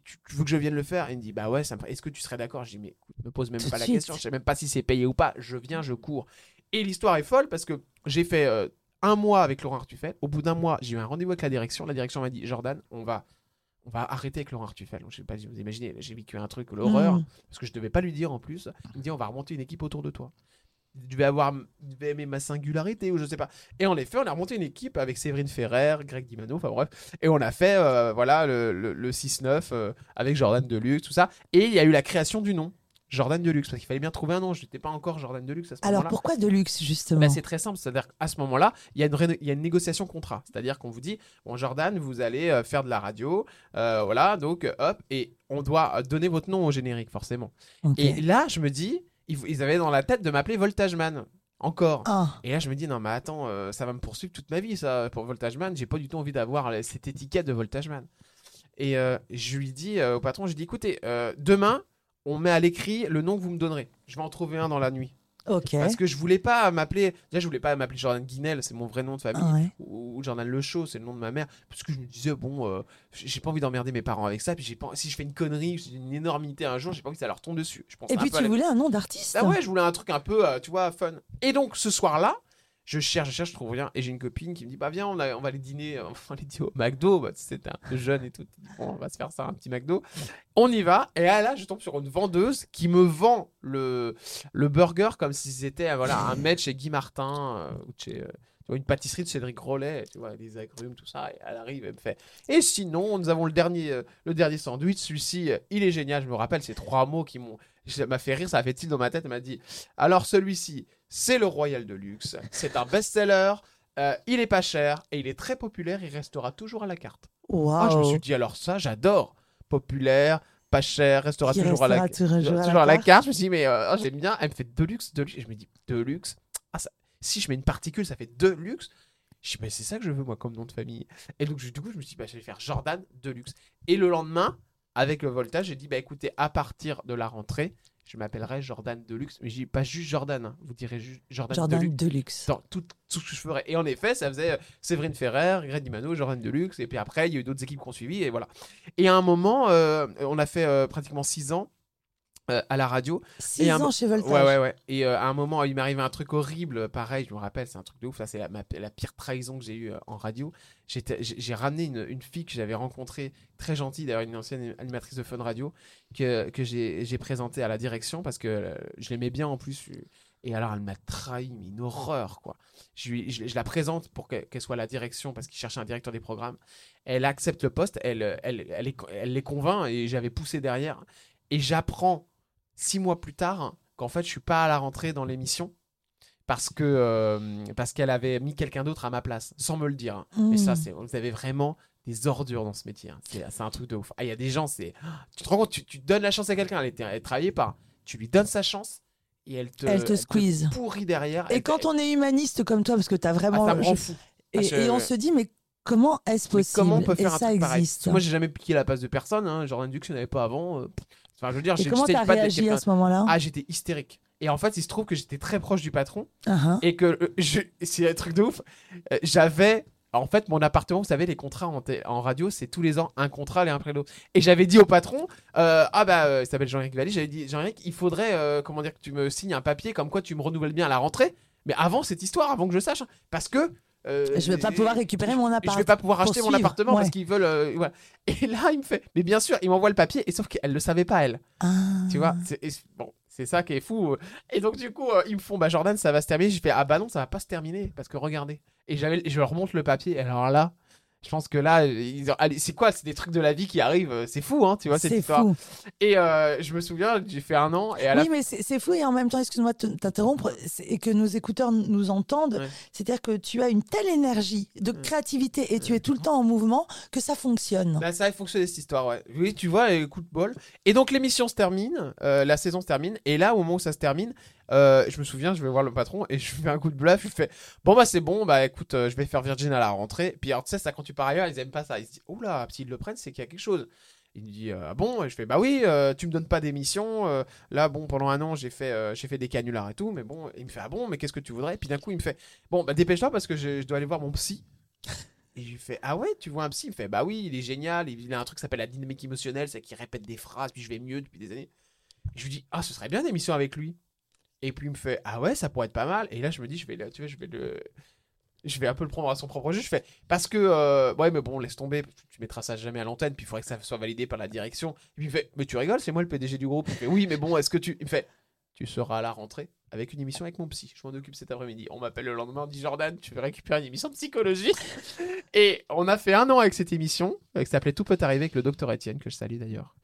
tu, tu veux que je vienne le faire ? Il me dit bah ouais, ça me... est-ce que tu serais d'accord ? Je dis mais écoute, me pose même tout pas la suite. Question, je sais même pas si c'est payé ou pas. Je viens, je cours. Et l'histoire est folle parce que j'ai fait euh, un mois avec Laurent Artufel. Au bout d'un mois, j'ai eu un rendez-vous avec la direction. La direction m'a dit Jordan, on va. On va arrêter avec Laurent Artufel. Je sais pas si vous imaginez, j'ai vécu un truc, l'horreur, mmh. parce que je devais pas lui dire en plus. Il me dit on va remonter une équipe autour de toi. Je devais avoir aimé ma singularité ou je sais pas. Et en effet, on a remonté une équipe avec Séverine Ferrer, Greg Dimano, enfin bref. Et on a fait euh, voilà, le, le, le six neuf euh, avec Jordan Deluxe, tout ça. Et il y a eu la création du nom. Jordan Deluxe, parce qu'il fallait bien trouver un nom. Je n'étais pas encore Jordan Deluxe à ce moment-là. Alors pourquoi Deluxe, justement ? Ben, c'est très simple, c'est-à-dire qu'à ce moment-là, il y a une, ré... il y a une négociation contrat. C'est-à-dire qu'on vous dit, bon Jordan, vous allez faire de la radio, euh, voilà, donc hop, et on doit donner votre nom au générique, forcément. Okay. Et là, je me dis, ils avaient dans la tête de m'appeler Voltage Man. Encore. Oh. Et là, je me dis, non, mais attends, euh, ça va me poursuivre toute ma vie, ça, pour Voltage Man. J'ai pas du tout envie d'avoir cette étiquette de Voltage Man. Et euh, je lui dis euh, au patron, je lui dis, écoutez, euh, demain, on met à l'écrit le nom que vous me donnerez. Je vais en trouver un dans la nuit. Ok. Parce que je voulais pas m'appeler. Déjà, je voulais pas m'appeler Jordan Guinel, c'est mon vrai nom de famille. Ah ouais. Ou, ou Jordan Le Chaud, c'est le nom de ma mère. Parce que je me disais, bon, euh, j'ai pas envie d'emmerder mes parents avec ça. Puis j'ai pas, si je fais une connerie, une énormité un jour, j'ai pas envie que ça leur tombe dessus. Je pense. Et puis tu voulais la... un nom d'artiste. Ah ouais, je voulais un truc un peu, euh, tu vois, fun. Et donc ce soir-là, je cherche, je cherche, je trouve rien. Et j'ai une copine qui me dit, bah viens, on, a, on va aller dîner, on va aller dîner au McDo. Bah, c'était un peu jeune et tout. Bon, on va se faire ça, un petit McDo. On y va. Et là, là je tombe sur une vendeuse qui me vend le, le burger comme si c'était voilà, un maître chez Guy Martin, euh, ou chez, euh, tu vois, une pâtisserie de Cédric Rollet, tu vois, les agrumes, tout ça. Et elle arrive, elle me fait. Et sinon, nous avons le dernier, euh, le dernier sandwich. Celui-ci, euh, il est génial. Je me rappelle ces trois mots qui m'ont. Ça m'a fait rire, ça a fait tilt dans ma tête. Elle m'a dit, alors celui-ci, c'est le Royal Deluxe, c'est un best-seller, euh, il est pas cher et il est très populaire, il restera toujours à la carte. Wow. Ah, je me suis dit, alors ça, j'adore. Populaire, pas cher, restera, toujours, restera à la... toujours, toujours, toujours à la carte. à la carte. Je me suis dit, mais euh, oh, j'aime bien. Elle me fait Deluxe, Deluxe. Et je me dis, Deluxe, ah, ça... si je mets une particule, ça fait Deluxe. Je me dis, mais c'est ça que je veux, moi, comme nom de famille. Et donc, du coup, je me suis dit, bah, je vais faire Jordan Deluxe. Et le lendemain, avec le Voltage, j'ai dit, bah écoutez, à partir de la rentrée, je m'appellerai Jordan Deluxe. Mais je dis pas juste Jordan, hein. Vous direz juste Jordan, Jordan Deluxe. Deluxe. Dans tout, tout ce que je ferais. Et en effet, ça faisait euh, Séverine Ferrer, Greg Dimano, Jordan Deluxe. Et puis après, il y a eu d'autres équipes qui ont suivi. Et voilà. Et à un moment, euh, on a fait euh, pratiquement six ans euh, à la radio. Six ans un... chez Voltage. Ouais, ouais, ouais. Et euh, à un moment, il m'est arrivé un truc horrible. Pareil, je me rappelle, c'est un truc de ouf. Ça, c'est la, ma, la pire trahison que j'ai eue euh, en radio. J'étais, j'ai ramené une, une fille que j'avais rencontrée, très gentille, d'ailleurs une ancienne animatrice de Fun Radio, que, que j'ai, j'ai présentée à la direction parce que euh, je l'aimais bien en plus. Et alors, elle m'a trahi, mais une horreur, quoi. Je, lui, je, je la présente pour que, qu'elle soit à la direction parce qu'il cherchait un directeur des programmes. Elle accepte le poste, elle, elle, elle, elle, elle les convainc et j'avais poussé derrière. Et j'apprends, six mois plus tard, qu'en fait, je ne suis pas à la rentrée dans l'émission. Parce que euh, parce qu'elle avait mis quelqu'un d'autre à ma place, sans me le dire. Mmh. Et ça, c'est, vous avez vraiment des ordures dans ce métier. Hein. C'est, c'est un truc de ouf. Ah, il y a des gens, c'est, tu te rends compte, tu, tu donnes la chance à quelqu'un, elle ne travaillait pas, tu lui donnes sa chance et elle te, elle te, elle squeeze. Te pourrit derrière. Et elle, quand elle, on est humaniste comme toi, parce que tu as vraiment... Ah, ça me rend fou. Et, ah, je... et on se dit, mais... Comment est-ce possible ? Comment on peut faire et un ça truc pareil ? Moi, j'ai jamais piqué la passe de personne. Hein. Jordan Deluxe, je n'avais pas avant. Enfin, je veux dire, et j'ai, comment t'as pas réagi de... à ce moment-là ? Ah, j'étais hystérique. Et en fait, il se trouve que j'étais très proche du patron uh-huh. et que euh, je... c'est un truc de ouf. Euh, j'avais, en fait, mon appartement. Vous savez, les contrats en, t- en radio, c'est tous les ans un contrat et un pré-lot. Et j'avais dit au patron, euh, ah bah, euh, il s'appelle Jean-Éric Valli. J'avais dit, Jean-Éric, il faudrait, euh, comment dire, que tu me signes un papier comme quoi tu me renouvelles bien à la rentrée. Mais avant cette histoire, avant que je sache, parce que. Euh, je vais pas pouvoir récupérer mon appartement. Je vais pas pouvoir acheter suivre. Mon appartement ouais. parce qu'ils veulent. Euh, voilà. Et là, il me fait. Mais bien sûr, il m'envoie le papier. Et sauf qu'elle le savait pas elle. Ah. Tu vois. C'est, et, bon, c'est ça qui est fou. Et donc du coup, euh, ils me font. Bah Jordan, ça va se terminer. Je fais. Ah bah non, ça va pas se terminer parce que regardez. Et j'avais. Je leur montre le papier. Alors là, je pense que là, ils ont, allez, c'est quoi ? C'est des trucs de la vie qui arrivent. C'est fou, hein. Tu vois cette c'est histoire. Fou. Et euh, je me souviens, j'ai fait un an. Et à oui, la... mais c'est, c'est fou et en même temps, excuse-moi de t'interrompre, et que nos écouteurs nous entendent. Ouais. C'est-à-dire que tu as une telle énergie de créativité et tu es tout le temps en mouvement que ça fonctionne. Là, ça a fonctionné cette histoire, ouais. Oui, tu vois, coup de bol. Et donc l'émission se termine, euh, la saison se termine, et là, au moment où ça se termine. Euh, je me souviens, je vais voir le patron et je fais un coup de bluff. Je fais bon, bah c'est bon, bah écoute, euh, je vais faire Virgin à la rentrée. Puis alors, tu sais, ça quand tu pars ailleurs, ils aiment pas ça. Ils se disent oula, s'ils le prennent, c'est qu'il y a quelque chose. Il me dit ah euh, bon, et je fais bah oui, euh, tu me donnes pas d'émission. Euh, là, bon, pendant un an, j'ai fait, euh, j'ai fait des canulars et tout, mais bon, il me fait ah bon, mais qu'est-ce que tu voudrais ? Et puis d'un coup, il me fait bon, bah dépêche-toi parce que je, je dois aller voir mon psy. Et je lui fais ah ouais, tu vois un psy ? Il me fait bah oui, il est génial. Il a un truc qui s'appelle la dynamique émotionnelle, c'est qu'il répète des phrases, puis je vais mieux depuis des années. Et je lui dis ah, ce serait bien une émission avec lui. Et puis il me fait ah ouais, ça pourrait être pas mal. Et là je me dis je vais tu vois je vais le je vais un peu le prendre à son propre jeu. Je fais parce que euh... ouais mais bon laisse tomber, tu mettras ça jamais à l'antenne, puis il faudrait que ça soit validé par la direction. Et puis il me fait mais tu rigoles, c'est moi le P D G du groupe. Il me fait oui mais bon est-ce que tu il me fait tu seras à la rentrée avec une émission avec mon psy. Je m'en occupe cet après-midi. On m'appelle le lendemain, on dit Jordan, tu veux récupérer une émission de psychologie. Et on a fait un an avec cette émission, qui s'appelait Tout peut arriver avec le docteur Étienne que je salue d'ailleurs.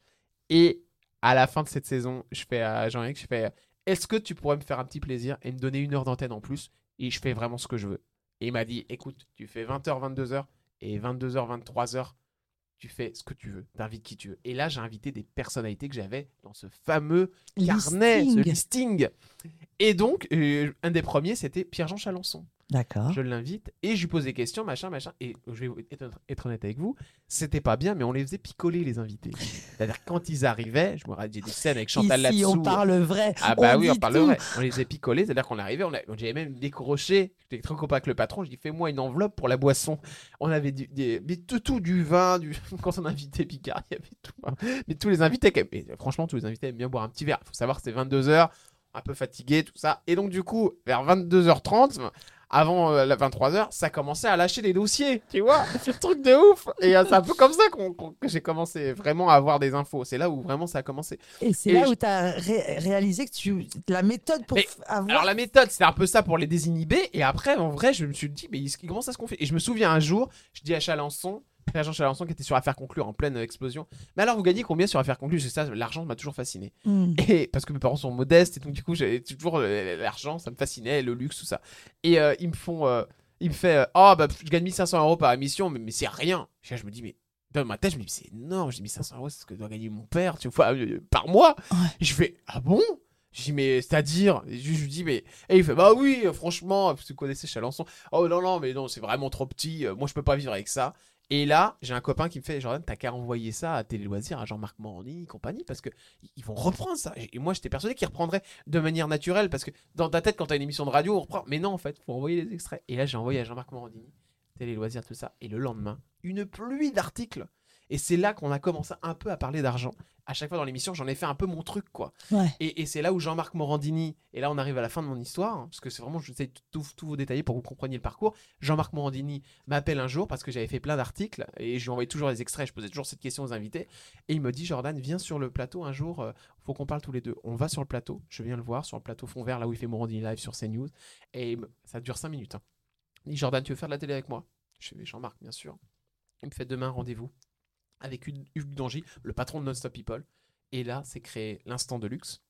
Et à la fin de cette saison, je fais à Jean-Yves, je fais « Est-ce que tu pourrais me faire un petit plaisir et me donner une heure d'antenne en plus ?» Et je fais vraiment ce que je veux. Et il m'a dit « Écoute, tu fais vingt heures, vingt-deux heures et vingt-deux heures, vingt-trois heures, tu fais ce que tu veux, t'invites qui tu veux. » Et là, j'ai invité des personnalités que j'avais dans ce fameux carnet, listing. ce listing. Et donc, euh, un des premiers, c'était Pierre-Jean Chalençon. D'accord. Je l'invite et je lui pose des questions, machin, machin. Et je vais être, être honnête avec vous, c'était pas bien, mais on les faisait picoler, les invités. C'est-à-dire, quand ils arrivaient, je me rappelle, j'ai des scènes avec Chantal Latsou. Ici, on parle vrai. Ah bah on oui, on parle tout. vrai. On les faisait picoler, c'est-à-dire qu'on arrivait, on a, j'avais même décroché, j'étais trop copain avec le patron, je lui ai dit, fais-moi une enveloppe pour la boisson. On avait du, des, mais tout, tout, du vin, du... quand on invitait Picard, il y avait tout. Hein. Mais tous les invités, mais franchement, tous les invités aiment bien boire un petit verre. Il faut savoir que c'est vingt-deux heures, un peu fatigué, tout ça. Et donc, du coup, vers vingt-deux heures trente, avant euh, la vingt-trois heures, ça commençait à lâcher des dossiers, tu vois, c'est un truc de ouf. Et euh, c'est un peu comme ça qu'on, qu'on, que j'ai commencé vraiment à avoir des infos. C'est là où vraiment ça a commencé. Et c'est et là je... où tu as ré- réalisé que tu... la méthode pour mais, f- avoir... Alors la méthode, c'était un peu ça pour les désinhiber. Et après, en vrai, je me suis dit, mais comment ça se confie ? Et je me souviens un jour, je dis à Chalençon, Pierre-Jean Chalençon qui était sur Affaires conclues en pleine explosion. Mais alors, vous gagnez combien sur Affaires conclues ? C'est ça, l'argent m'a toujours fasciné. Mmh. Et parce que mes parents sont modestes et donc du coup, j'avais toujours l'argent, ça me fascinait, le luxe, tout ça. Et euh, ils me font, euh, il me fait, euh, oh bah je gagne mille cinq cents euros par émission, mais, mais c'est rien. Et là, je me dis, mais dans ma tête, je me dis, c'est énorme, j'ai mille cinq cents euros, c'est ce que doit gagner mon père, tu vois, euh, par mois. Ouais. Je fais, ah bon ? Je dis, mais c'est-à-dire, je lui dis, mais. Et il fait, bah oui, franchement, vous connaissez Chalençon. Oh non, non, mais non, c'est vraiment trop petit, moi je peux pas vivre avec ça. Et là, j'ai un copain qui me fait « Jordan, t'as qu'à envoyer ça à Télé Loisirs, à Jean-Marc Morandini et compagnie, parce qu'ils vont reprendre ça. » Et moi, j'étais persuadé qu'ils reprendraient de manière naturelle, parce que dans ta tête, quand t'as une émission de radio, on reprend. Mais non, en fait, il faut envoyer les extraits. Et là, j'ai envoyé à Jean-Marc Morandini, Télé Loisirs, tout ça. Et le lendemain, une pluie d'articles. Et c'est là qu'on a commencé un peu à parler d'argent. À chaque fois dans l'émission, j'en ai fait un peu mon truc, quoi. Ouais. Et, et c'est là où Jean-Marc Morandini, et là on arrive à la fin de mon histoire, hein, parce que c'est vraiment, je sais tout, tout vous détailler pour que vous compreniez le parcours. Jean-Marc Morandini m'appelle un jour parce que j'avais fait plein d'articles et je lui envoyais toujours les extraits, je posais toujours cette question aux invités. Et il me dit, Jordan, viens sur le plateau un jour, euh, faut qu'on parle tous les deux. On va sur le plateau, je viens le voir sur le plateau Fond Vert, là où il fait Morandini Live sur CNews. Et ça dure cinq minutes. Hein. Il dit, Jordan, tu veux faire de la télé avec moi ? Je fais, Jean-Marc, bien sûr. Il me fait demain rendez-vous avec Hugues Dangy, le patron de Non-Stop People. Et là, c'est créé l'instant Deluxe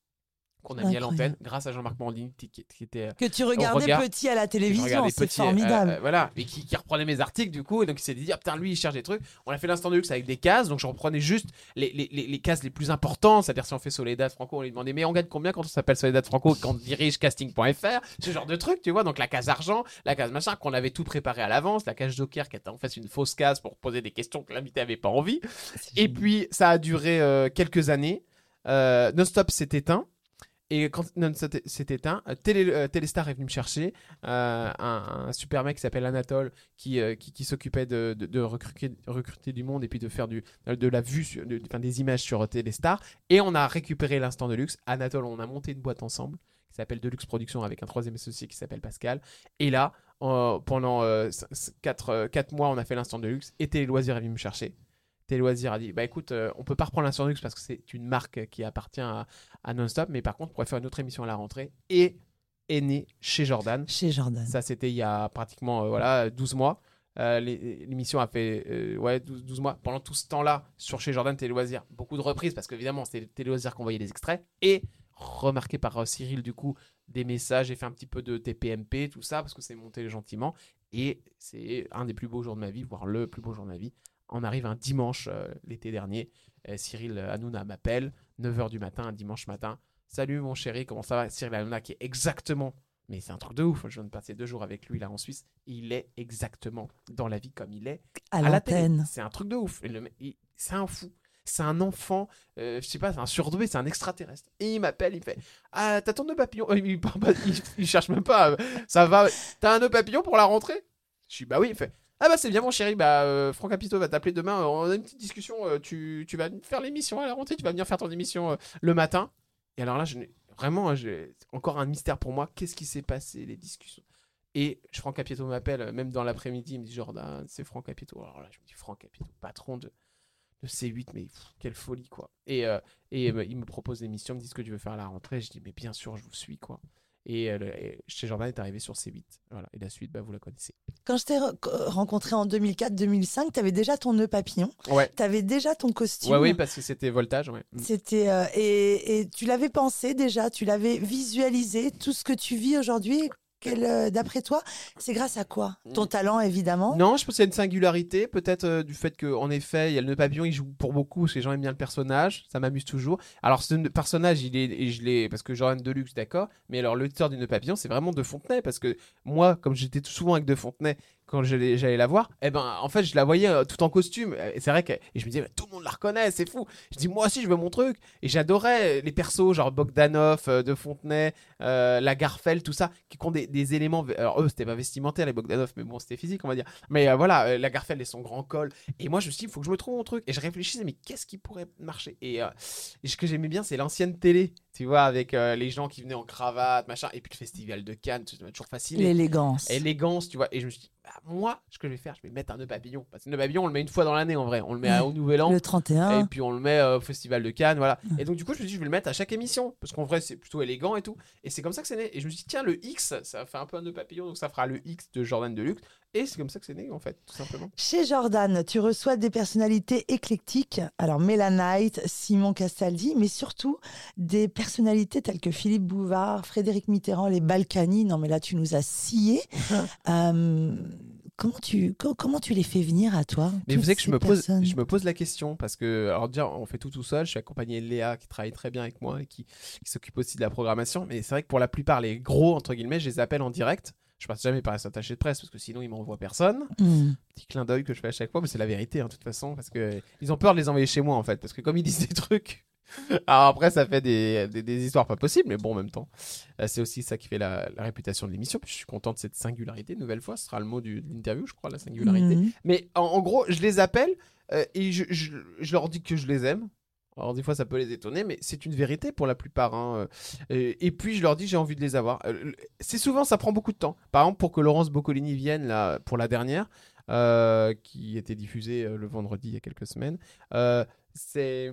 qu'on a Incroyable. mis à l'antenne grâce à Jean-Marc Morandini qui, qui était... Que tu regardais regard, petit à la télévision, c'est petit, formidable. Euh, euh, voilà, et qui, qui reprenait mes articles du coup. Et donc, il s'est dit, ah, putain, lui, il cherche des trucs. On a fait l'instant Deluxe avec des cases. Donc, je reprenais juste les, les, les, les cases les plus importantes. C'est-à-dire, si on fait Soledad Franco, on lui demandait, mais on gagne combien quand on s'appelle Soledad Franco, quand on dirige casting point F R, ce genre de trucs, tu vois. Donc, la case argent, la case machin, qu'on avait tout préparé à l'avance. La case joker, qui était en fait une fausse case pour poser des questions que l'invité n'avait pas envie. C'est et bien. Puis, ça a duré euh, quelques années. Euh, Non-Stop s'est éteint. Et quand non, c'était éteint, Télé, euh, Téléstar est venu me chercher, euh, un, un super mec qui s'appelle Anatole, qui, euh, qui, qui s'occupait de, de, de recruter, recruter du monde et puis de faire du, de la vue, sur, de, enfin, des images sur Téléstar. Et on a récupéré l'instant Deluxe. Anatole, on a monté une boîte ensemble qui s'appelle Deluxe Productions avec un troisième associé qui s'appelle Pascal. Et là, euh, pendant quatre mois, on a fait l'instant Deluxe et Télé Loisirs est venu me chercher. Télé Loisirs a dit, bah écoute, euh, on peut pas reprendre l'instant Deluxe parce que c'est une marque qui appartient à, à Non-Stop, mais par contre, on pourrait faire une autre émission à la rentrée. Et est né Chez Jordan. Chez Jordan. Ça, c'était il y a pratiquement euh, voilà, douze mois. Euh, les, l'émission a fait euh, ouais, douze mois. Pendant tout ce temps-là, sur Chez Jordan, Télé Loisirs, beaucoup de reprises parce qu'évidemment, c'était Télé Loisirs qu'on voyait les extraits. Et remarqué par euh, Cyril, du coup, des messages, j'ai fait un petit peu de T P M P, tout ça, parce que c'est monté gentiment. Et c'est un des plus beaux jours de ma vie, voire le plus beau jour de ma vie. On arrive un dimanche euh, l'été dernier. Euh, Cyril Hanouna m'appelle, neuf heures du matin, un dimanche matin. Salut mon chéri, comment ça va ? Cyril Hanouna qui est exactement, mais c'est un truc de ouf. Je viens de passer deux jours avec lui là en Suisse. Il est exactement dans la vie comme il est à, à la télé. C'est un truc de ouf. Le, il, c'est un fou. C'est un enfant, euh, je sais pas, c'est un surdoué, c'est un extraterrestre. Et il m'appelle, il me fait ah, t'as ton nœud papillon ? il, il, il, il cherche même pas, ça va. T'as un nœud papillon pour la rentrée ? Je dis bah oui, il fait. Ah bah c'est bien mon chéri, bah euh, Franck Capito va t'appeler demain, euh, on a une petite discussion, euh, tu, tu vas faire l'émission à la rentrée, tu vas venir faire ton émission euh, le matin. Et alors là, je n'ai, vraiment, j'ai encore un mystère pour moi, qu'est-ce qui s'est passé, les discussions. Et Franck Capito m'appelle, même dans l'après-midi, il me dit Jordan, c'est Franck Capito. Alors là, je me dis Franck Capito, patron de, de C huit, mais pff, quelle folie quoi. Et, euh, et euh, il me propose l'émission, il me dit ce que tu veux faire à la rentrée, je dis mais bien sûr je vous suis quoi. Et, elle, et Chez Jordan est arrivé sur C huit. Voilà. Et la suite, bah, vous la connaissez. Quand je t'ai re- rencontré en deux mille quatre deux mille cinq, tu avais déjà ton nœud papillon. Ouais. Tu avais déjà ton costume. Oui, ouais, parce que c'était Voltage. Ouais. C'était, euh, et, et tu l'avais pensé déjà, tu l'avais visualisé, tout ce que tu vis aujourd'hui. Quel, euh, d'après toi, c'est grâce à quoi ? Ton talent, évidemment. Non, je pense qu'il y a une singularité, peut-être euh, du fait qu'en effet, il y a le nœud papillon, il joue pour beaucoup, parce que les gens aiment bien le personnage, ça m'amuse toujours. Alors, ce personnage, il est, et je l'ai, parce que Jordan Deluxe, d'accord, mais alors l'auteur du nœud papillon, c'est vraiment De Fontenay, parce que moi, comme j'étais tout souvent avec De Fontenay, quand j'allais, j'allais la voir, eh ben, en fait, je la voyais euh, tout en costume. Et c'est vrai que et je me disais, bah, tout le monde la reconnaît, c'est fou. Je dis, moi aussi, je veux mon truc. Et j'adorais les persos, genre Bogdanov, euh, De Fontenay, euh, la Garfel, tout ça, qui ont des, des éléments. Alors, eux, c'était pas vestimentaire, les Bogdanov, mais bon, c'était physique, on va dire. Mais euh, voilà, euh, la Garfel et son grand col. Et moi, je me suis dit, il faut que je me trouve mon truc. Et je réfléchissais, mais qu'est-ce qui pourrait marcher ? Et euh, ce que j'aimais bien, c'est l'ancienne télé. Tu vois, avec euh, les gens qui venaient en cravate, machin, et puis le festival de Cannes, tu m'as toujours fasciné. L'élégance. L'élégance, tu vois. Et je me suis dit, bah, moi, ce que je vais faire, je vais mettre un nœud papillon. Parce que le nœud papillon, on le met une fois dans l'année en vrai. On le met à, au Nouvel An. Le trente et un. Et puis on le met euh, au festival de Cannes, voilà. Mmh. Et donc, du coup, je me suis dit, je vais le mettre à chaque émission. Parce qu'en vrai, c'est plutôt élégant et tout. Et c'est comme ça que c'est né. Et je me suis dit, tiens, le X, ça fait un peu un nœud papillon, donc ça fera le X de Jordan Deluxe. Et c'est comme ça que c'est né, en fait, tout simplement. Chez Jordan, tu reçois des personnalités éclectiques, alors Mella Knight, Simon Castaldi, mais surtout des personnalités telles que Philippe Bouvard, Frédéric Mitterrand, les Balkany. Non, mais là, tu nous as sciés. euh, comment, tu, co- comment tu les fais venir à toi ? Mais vous savez que je me, pose, je me pose la question, parce que, alors déjà, on fait tout tout seul. Je suis accompagné de Léa, qui travaille très bien avec moi et qui, qui s'occupe aussi de la programmation. Mais c'est vrai que pour la plupart, les gros, entre guillemets, je les appelle en direct. Je ne passe jamais par un attaché de presse parce que sinon ils m'envoient personne. Mmh. Petit clin d'œil que je fais à chaque fois, mais c'est la vérité, hein, de toute façon, parce que ils ont peur de les envoyer chez moi en fait, parce que comme ils disent des trucs. Alors après, ça fait des, des, des histoires pas possibles, mais bon, en même temps, c'est aussi ça qui fait la, la réputation de l'émission. Puis je suis content de cette singularité, une nouvelle fois, ce sera le mot du, de l'interview, je crois, la singularité. Mmh. Mais en, en gros, je les appelle euh, et je, je, je leur dis que je les aime. Alors des fois ça peut les étonner, mais c'est une vérité pour la plupart, hein. Et puis je leur dis j'ai envie de les avoir. C'est souvent, ça prend beaucoup de temps. Par exemple, pour que Laurence Boccolini vienne là, pour la dernière, euh, qui était diffusée le vendredi il y a quelques semaines, euh, c'est,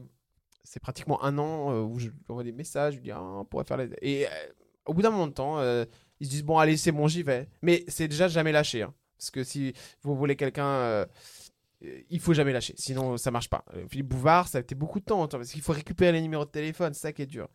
c'est pratiquement un an où je lui envoie des messages, je lui dis ah, on pourrait faire les... Et euh, au bout d'un moment de temps, euh, ils se disent bon allez c'est bon j'y vais. Mais c'est déjà jamais lâché, hein, parce que si vous voulez quelqu'un... Euh, il faut jamais lâcher, sinon ça marche pas. Philippe Bouvard, ça a été beaucoup de temps, parce qu'il faut récupérer les numéros de téléphone, c'est ça qui est dur.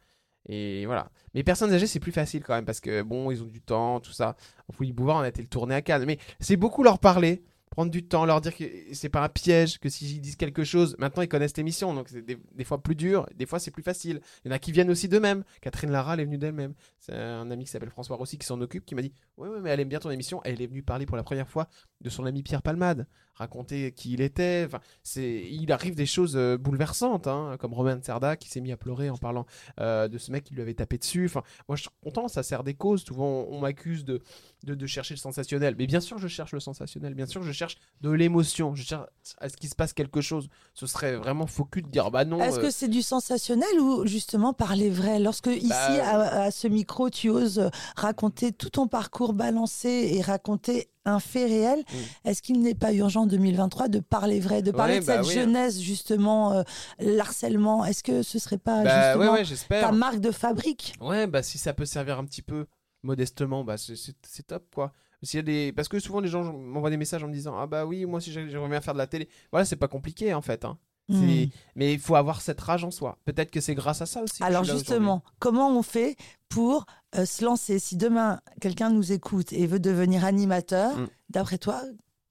Et voilà. Mais personnes âgées, c'est plus facile quand même, parce que bon, ils ont du temps, tout ça. Philippe Bouvard, on a été le tourner à Cannes, mais c'est beaucoup leur parler, prendre du temps, leur dire que c'est pas un piège, que s'ils disent quelque chose, maintenant ils connaissent l'émission, donc c'est des, des fois plus dur, des fois c'est plus facile. Il y en a qui viennent aussi d'eux-mêmes. Catherine Lara, elle est venue d'elle-même. C'est un ami qui s'appelle François Rossi qui s'en occupe, qui m'a dit ouais, ouais, mais elle aime bien ton émission. Elle est venue parler pour la première fois de son ami Pierre Palmade, raconter qui il était. Enfin, c'est, il arrive des choses euh, bouleversantes, hein, comme Romain de Cerda qui s'est mis à pleurer en parlant euh, de ce mec qui lui avait tapé dessus. Enfin, moi je suis content, ça sert des causes. Souvent on, on m'accuse de, de, de chercher le sensationnel, mais bien sûr je cherche le sensationnel, bien sûr je cherche de l'émotion, je cherche à ce qu'il se passe quelque chose. Ce serait vraiment faux cul de dire bah non. Est-ce euh... que c'est du sensationnel ou justement parler vrai ? Lorsque bah... ici à, à ce micro tu oses raconter tout ton parcours, balancer et raconter un fait réel, mmh. Est-ce qu'il n'est pas urgent en deux mille vingt-trois de parler vrai, de parler ouais, de bah cette oui. jeunesse justement, euh, l'harcèlement, est-ce que ce serait pas bah, justement ouais, ouais, ta marque de fabrique ? Ouais, bah si ça peut servir un petit peu modestement, bah c'est, c'est, c'est top quoi. S'il y a des... Parce que souvent les gens m'envoient des messages en me disant ah bah oui moi si j'aimerais bien faire de la télé, voilà c'est pas compliqué en fait, hein. C'est... Mmh. Mais il faut avoir cette rage en soi. Peut-être que c'est grâce à ça aussi. Alors justement, aujourd'hui. Comment on fait pour euh, se lancer ? Si demain, quelqu'un nous écoute et veut devenir animateur, mmh. d'après toi,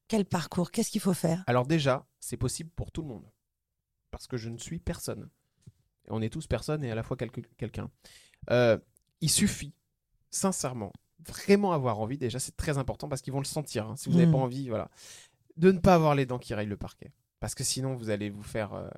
quel parcours ? Qu'est-ce qu'il faut faire ? Alors déjà, c'est possible pour tout le monde. Parce que je ne suis personne. On est tous personnes et à la fois quel- quelqu'un. Euh, il suffit, sincèrement, vraiment avoir envie. Déjà, c'est très important parce qu'ils vont le sentir. Hein, si vous n'avez mmh. pas envie, voilà. De ne pas avoir les dents qui rayent le parquet. Parce que sinon, vous allez vous faire... Euh,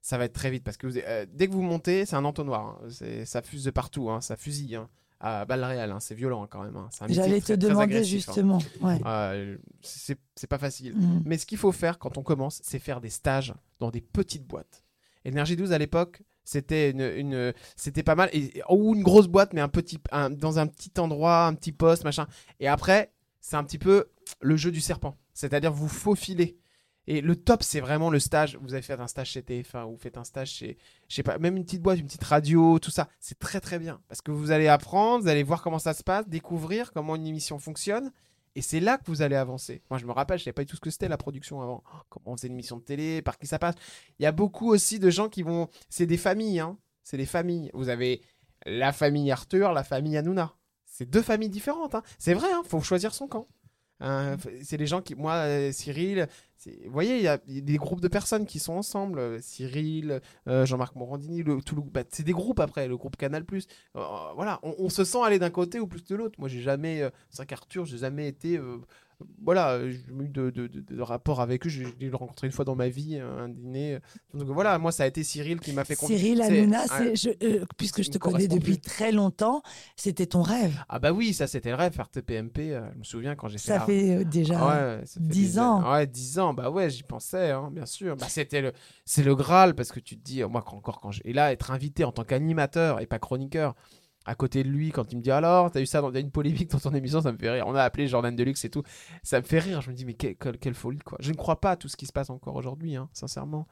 ça va être très vite. Parce que vous, euh, dès que vous montez, c'est un entonnoir. Hein, c'est, ça fuse de partout. Hein, ça fusille hein, à balles réelles. Hein, c'est violent quand même. Hein, c'est un métier J'allais très, te demander très agressif, justement. Hein. Ouais. Euh, c'est, c'est pas facile. Mmh. Mais ce qu'il faut faire quand on commence, c'est faire des stages dans des petites boîtes. N R J douze, à l'époque, c'était, une, une, c'était pas mal. Et, ou une grosse boîte, mais un petit, un, dans un petit endroit, un petit poste, machin. Et après, c'est un petit peu le jeu du serpent. C'est-à-dire vous faufiler. Et le top, c'est vraiment le stage. Vous avez fait un stage chez T F un, ou vous faites un stage chez, je sais pas, même une petite boîte, une petite radio, tout ça. C'est très, très bien. Parce que vous allez apprendre, vous allez voir comment ça se passe, découvrir comment une émission fonctionne. Et c'est là que vous allez avancer. Moi, je me rappelle, je ne savais pas du tout ce que c'était la production avant. Oh, comment on faisait une émission de télé, par qui ça passe. Il y a beaucoup aussi de gens qui vont... C'est des familles, hein. C'est des familles. Vous avez la famille Arthur, la famille Hanouna. C'est deux familles différentes, hein. C'est vrai, hein. Faut choisir son camp. Euh, c'est les gens qui... Moi, euh, Cyril... C'est... Vous voyez, il y a des groupes de personnes qui sont ensemble. Cyril, euh, Jean-Marc Morandini, le, tout le... Bah, c'est des groupes après, le groupe Canal plus. Euh, voilà, on, on se sent aller d'un côté ou plus de l'autre. Moi, j'ai jamais... Euh, c'est vrai qu'Arthur, j'ai jamais été... Euh, voilà, j'ai eu de, de, de, de rapport avec eux. J'ai dû le rencontrer une fois dans ma vie, un dîner. Donc voilà, moi, ça a été Cyril qui m'a fait confiance. Cyril Hanouna, c'est, c'est, je, euh, puisque je te connais depuis très longtemps, c'était ton rêve. Ah bah oui, ça, c'était le rêve, faire T P M P. Euh, je me souviens quand j'ai fait... Ça la... fait déjà ah ouais, ça fait dix des... ans. Ouais, dix ans. Bah ouais, j'y pensais, hein, bien sûr. Bah, c'était le... C'est le Graal, parce que tu te dis, moi, encore quand je... Et là, être invité en tant qu'animateur et pas chroniqueur... À côté de lui, quand il me dit alors, t'as eu ça dans une polémique dans ton émission, ça me fait rire. On a appelé Jordan Deluxe et tout, ça me fait rire. Je me dis, mais quelle, quelle folie, quoi. Je ne crois pas à tout ce qui se passe encore aujourd'hui, hein, sincèrement.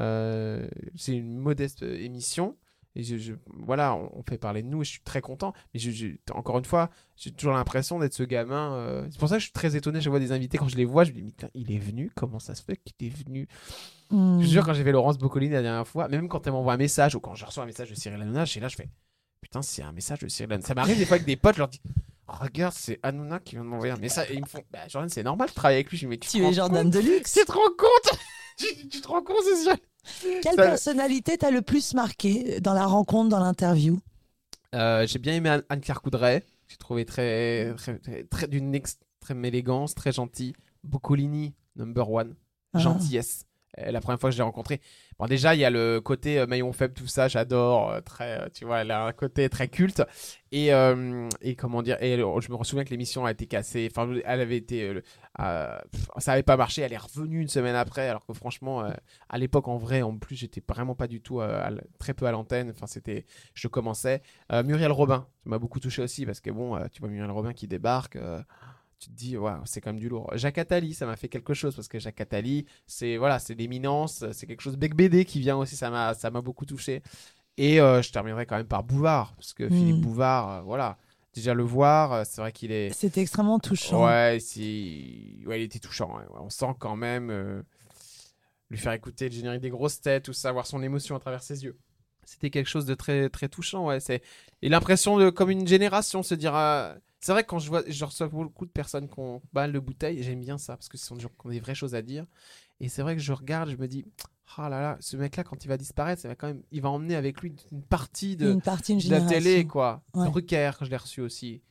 Euh, c'est une modeste émission. Et je, je, voilà, on, on fait parler de nous et je suis très content. Mais je, je, encore une fois, j'ai toujours l'impression d'être ce gamin. Euh... C'est pour ça que je suis très étonné. Je vois des invités, quand je les vois, je me dis, mais il est venu, comment ça se fait qu'il est venu mmh. Je te jure, quand j'ai fait Laurence Boccolini la dernière fois, même quand elle m'envoie un message ou quand je reçois un message de Cyril Hanouna, et là, je fais. Putain, c'est un message de Cyril Hanouna. Ça m'arrive des fois avec des potes, je leur dis oh, regarde, c'est Hanouna qui vient de m'envoyer un message. Et ils me font bah, Jordan, c'est normal de travailler avec lui. Je me dis, tu es Jordan Deluxe. Tu te rends compte tu, tu te rends compte, c'est ça. Quelle ça... personnalité t'as le plus marqué dans la rencontre, dans l'interview euh, J'ai bien aimé Anne-Claire Coudray. J'ai trouvé très, très, très, très d'une extrême élégance, très gentille. Boccolini, number one. Ah. Gentillesse. La première fois que je l'ai rencontrée. Bon, déjà, il y a le côté euh, maillon faible, tout ça, j'adore. Euh, très, tu vois, elle a un côté très culte. Et, euh, et comment dire, et, euh, je me souviens que l'émission a été cassée. Enfin, elle avait été. Euh, euh, ça n'avait pas marché. Elle est revenue une semaine après. Alors que franchement, euh, à l'époque, en vrai, en plus, j'étais vraiment pas du tout. Euh, à, très peu à l'antenne. Enfin, c'était. Je commençais. Euh, Muriel Robin, ça m'a beaucoup touché aussi. Parce que bon, euh, tu vois, Muriel Robin qui débarque. Euh, tu te dis, waouh, c'est quand même du lourd. Jacques Attali, ça m'a fait quelque chose parce que Jacques Attali, c'est voilà, c'est l'éminence, c'est quelque chose. Bec B D qui vient aussi, ça m'a, ça m'a beaucoup touché. Et euh, je terminerai quand même par Bouvard parce que mmh. Philippe Bouvard, euh, voilà, déjà le voir, c'est vrai qu'il est. C'était extrêmement touchant. Ouais, c'est... ouais il était touchant. Ouais. On sent quand même euh, lui faire écouter le générique des grosses têtes ou savoir son émotion à travers ses yeux. C'était quelque chose de très, très touchant. Ouais, c'est... Et l'impression de, comme une génération, se dire. Euh... C'est vrai que quand je, vois, je reçois beaucoup de personnes qui ont balle de bouteille, j'aime bien ça, parce que ce sont des gens qui ont des vraies choses à dire. Et c'est vrai que je regarde, je me dis, ah oh là là, ce mec-là, quand il va disparaître, ça va quand même, il va emmener avec lui une partie de, une partie, une de la télé, quoi. Ouais. Drucker, je l'ai reçu aussi.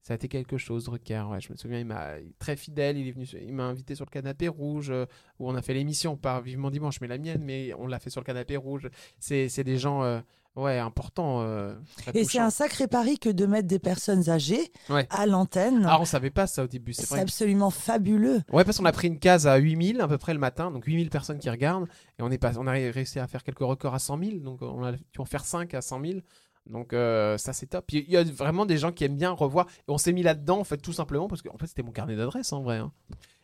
Ça a été quelque chose, Drucker. Ouais, je me souviens, il m'a très fidèle. Il est venu, il m'a invité sur le canapé rouge euh, où on a fait l'émission, pas Vivement Dimanche, mais la mienne, mais on l'a fait sur le canapé rouge. C'est, c'est des gens. Euh, Ouais, important. Euh, et touchant. C'est un sacré pari que de mettre des personnes âgées ouais. à l'antenne. Ah, on savait pas ça au début. C'est, c'est absolument fabuleux. Ouais, parce qu'on a pris une case à huit mille à peu près le matin, donc huit mille personnes qui regardent. Et on, est pas, on a réussi à faire quelques records à cent mille, donc on a dû en faire cinq à cent mille. Donc euh, ça, c'est top. Il y a vraiment des gens qui aiment bien revoir. Et on s'est mis là-dedans, en fait, tout simplement, parce que en fait, c'était mon carnet d'adresse en vrai. Hein.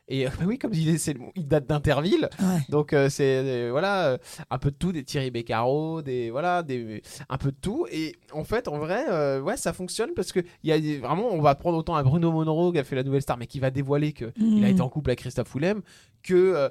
Et euh, oui, comme il, est, c'est, il date d'Interville, ouais. donc euh, c'est euh, voilà euh, un peu de tout, des Thierry Beccaro, des voilà, des un peu de tout. Et en fait, en vrai, euh, ouais, ça fonctionne parce que il y a des, vraiment, on va prendre autant à Bruno Monroe qui a fait La Nouvelle Star, mais qui va dévoiler que mmh. il a été en couple avec Christophe Willem, que euh,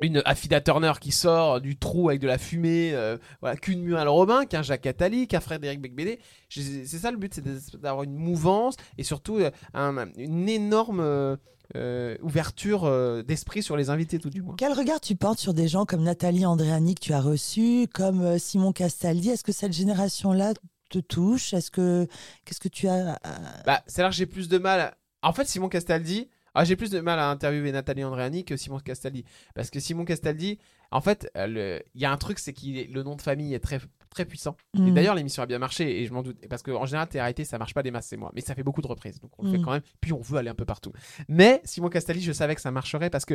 une Affida Turner qui sort du trou avec de la fumée, euh, voilà, qu'une Muriel Robin, qu'un Jacques Attali, qu'un Frédéric Becbédé. C'est ça le but, c'est d'avoir une mouvance et surtout euh, un, une énorme euh, Euh, ouverture euh, d'esprit sur les invités tout du moins. Quel regard tu portes sur des gens comme Nathalie Andréani que tu as reçue, comme euh, Simon Castaldi? Est-ce que cette génération-là te touche? Est-ce que qu'est-ce que tu as à... Bah, c'est là que j'ai plus de mal. À... En fait, Simon Castaldi, ah, j'ai plus de mal à interviewer Nathalie Andréani que Simon Castaldi parce que Simon Castaldi, en fait, il le... y a un truc, c'est que le nom de famille est très très puissant. Mmh. Et d'ailleurs, l'émission a bien marché et je m'en doute parce qu'en général, T R T, ça marche pas des masses, c'est moi. Mais ça fait beaucoup de reprises, donc on mmh. le fait quand même. Puis on veut aller un peu partout. Mais Simon Castaldi, je savais que ça marcherait parce que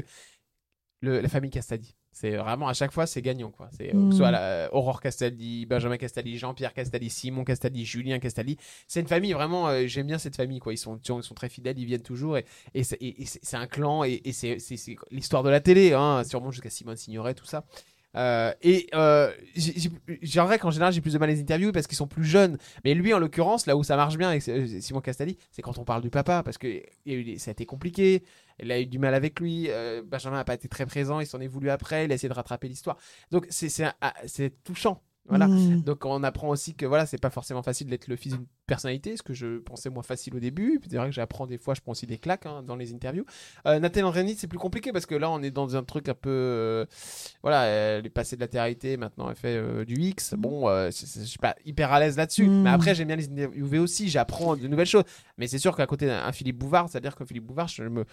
le, la famille Castaldi. C'est vraiment, à chaque fois, c'est gagnant, quoi. C'est, mmh. que ce soit la, Aurore Castaldi, Benjamin Castaldi, Jean-Pierre Castaldi, Simon Castaldi, Julien Castaldi. C'est une famille vraiment, euh, j'aime bien cette famille, quoi. Ils sont, ils sont très fidèles, ils viennent toujours. Et, et, c'est, et c'est un clan, et, et c'est, c'est, c'est l'histoire de la télé, hein, sûrement jusqu'à Simone Signoret, tout ça. Euh, et euh, j'ai, j'ai, j'ai vrai qu'en général j'ai plus de mal à les interviews parce qu'ils sont plus jeunes, mais lui en l'occurrence là où ça marche bien avec Simon Castaldi, c'est quand on parle du papa, parce que il a eu, ça a été compliqué, il a eu du mal avec lui, euh, Benjamin n'a pas été très présent, il s'en est voulu après, il a essayé de rattraper l'histoire, donc c'est, c'est, c'est touchant, voilà. Mmh. Donc on apprend aussi que voilà, c'est pas forcément facile d'être le fils d'une personnalité, ce que je pensais moins facile au début, puis c'est vrai que j'apprends des fois, je prends aussi des claques, hein, dans les interviews. euh, Nathalie Andréani, c'est plus compliqué parce que là on est dans un truc un peu euh, voilà, elle est passée de la télé, maintenant elle fait euh, du X, bon euh, c'est, c'est, je suis pas hyper à l'aise là-dessus. Mmh. Mais après j'aime bien les interviewer aussi, j'apprends de nouvelles choses, mais c'est sûr qu'à côté d'un Philippe Bouvard, c'est-à-dire que Philippe Bouvard, je me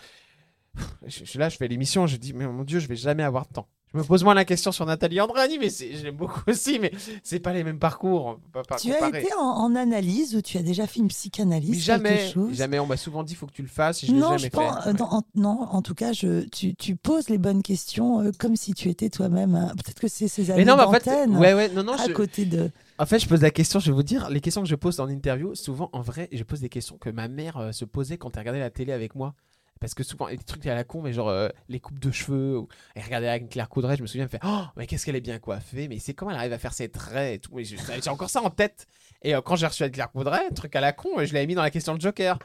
je, je, là je fais l'émission, je dis mais mon Dieu, je vais jamais avoir de temps. Je me pose moins la question sur Nathalie Andréani, mais c'est, je l'aime beaucoup aussi, mais c'est pas les mêmes parcours. Pas, pas tu comparer. As été en, en analyse, tu as déjà fait une psychanalyse, mais jamais, chose. Jamais. On m'a souvent dit, il faut que tu le fasses, et je non, l'ai jamais je pense, fait. Euh, ouais. non, en, non, en tout cas, je, tu, tu poses les bonnes questions euh, comme si tu étais toi-même. Hein. Peut-être que c'est ces années d'antenne, en fait, ouais, ouais, non, non, à je... côté de... En fait, je pose la question, je vais vous dire, les questions que je pose en interview, souvent, en vrai, je pose des questions que ma mère euh, se posait quand elle regardait la télé avec moi. Parce que souvent, il y a des trucs à la con, mais genre euh, les coupes de cheveux. Ou... Et regardez Anne-Claire Coudray, je me souviens, elle me fait oh, mais qu'est-ce qu'elle est bien coiffée, mais c'est comment elle arrive à faire ses traits et tout. Mais je... J'ai encore ça en tête. Et euh, quand j'ai reçu Anne-Claire Coudray, un truc à la con, je l'avais mis dans la question de Joker.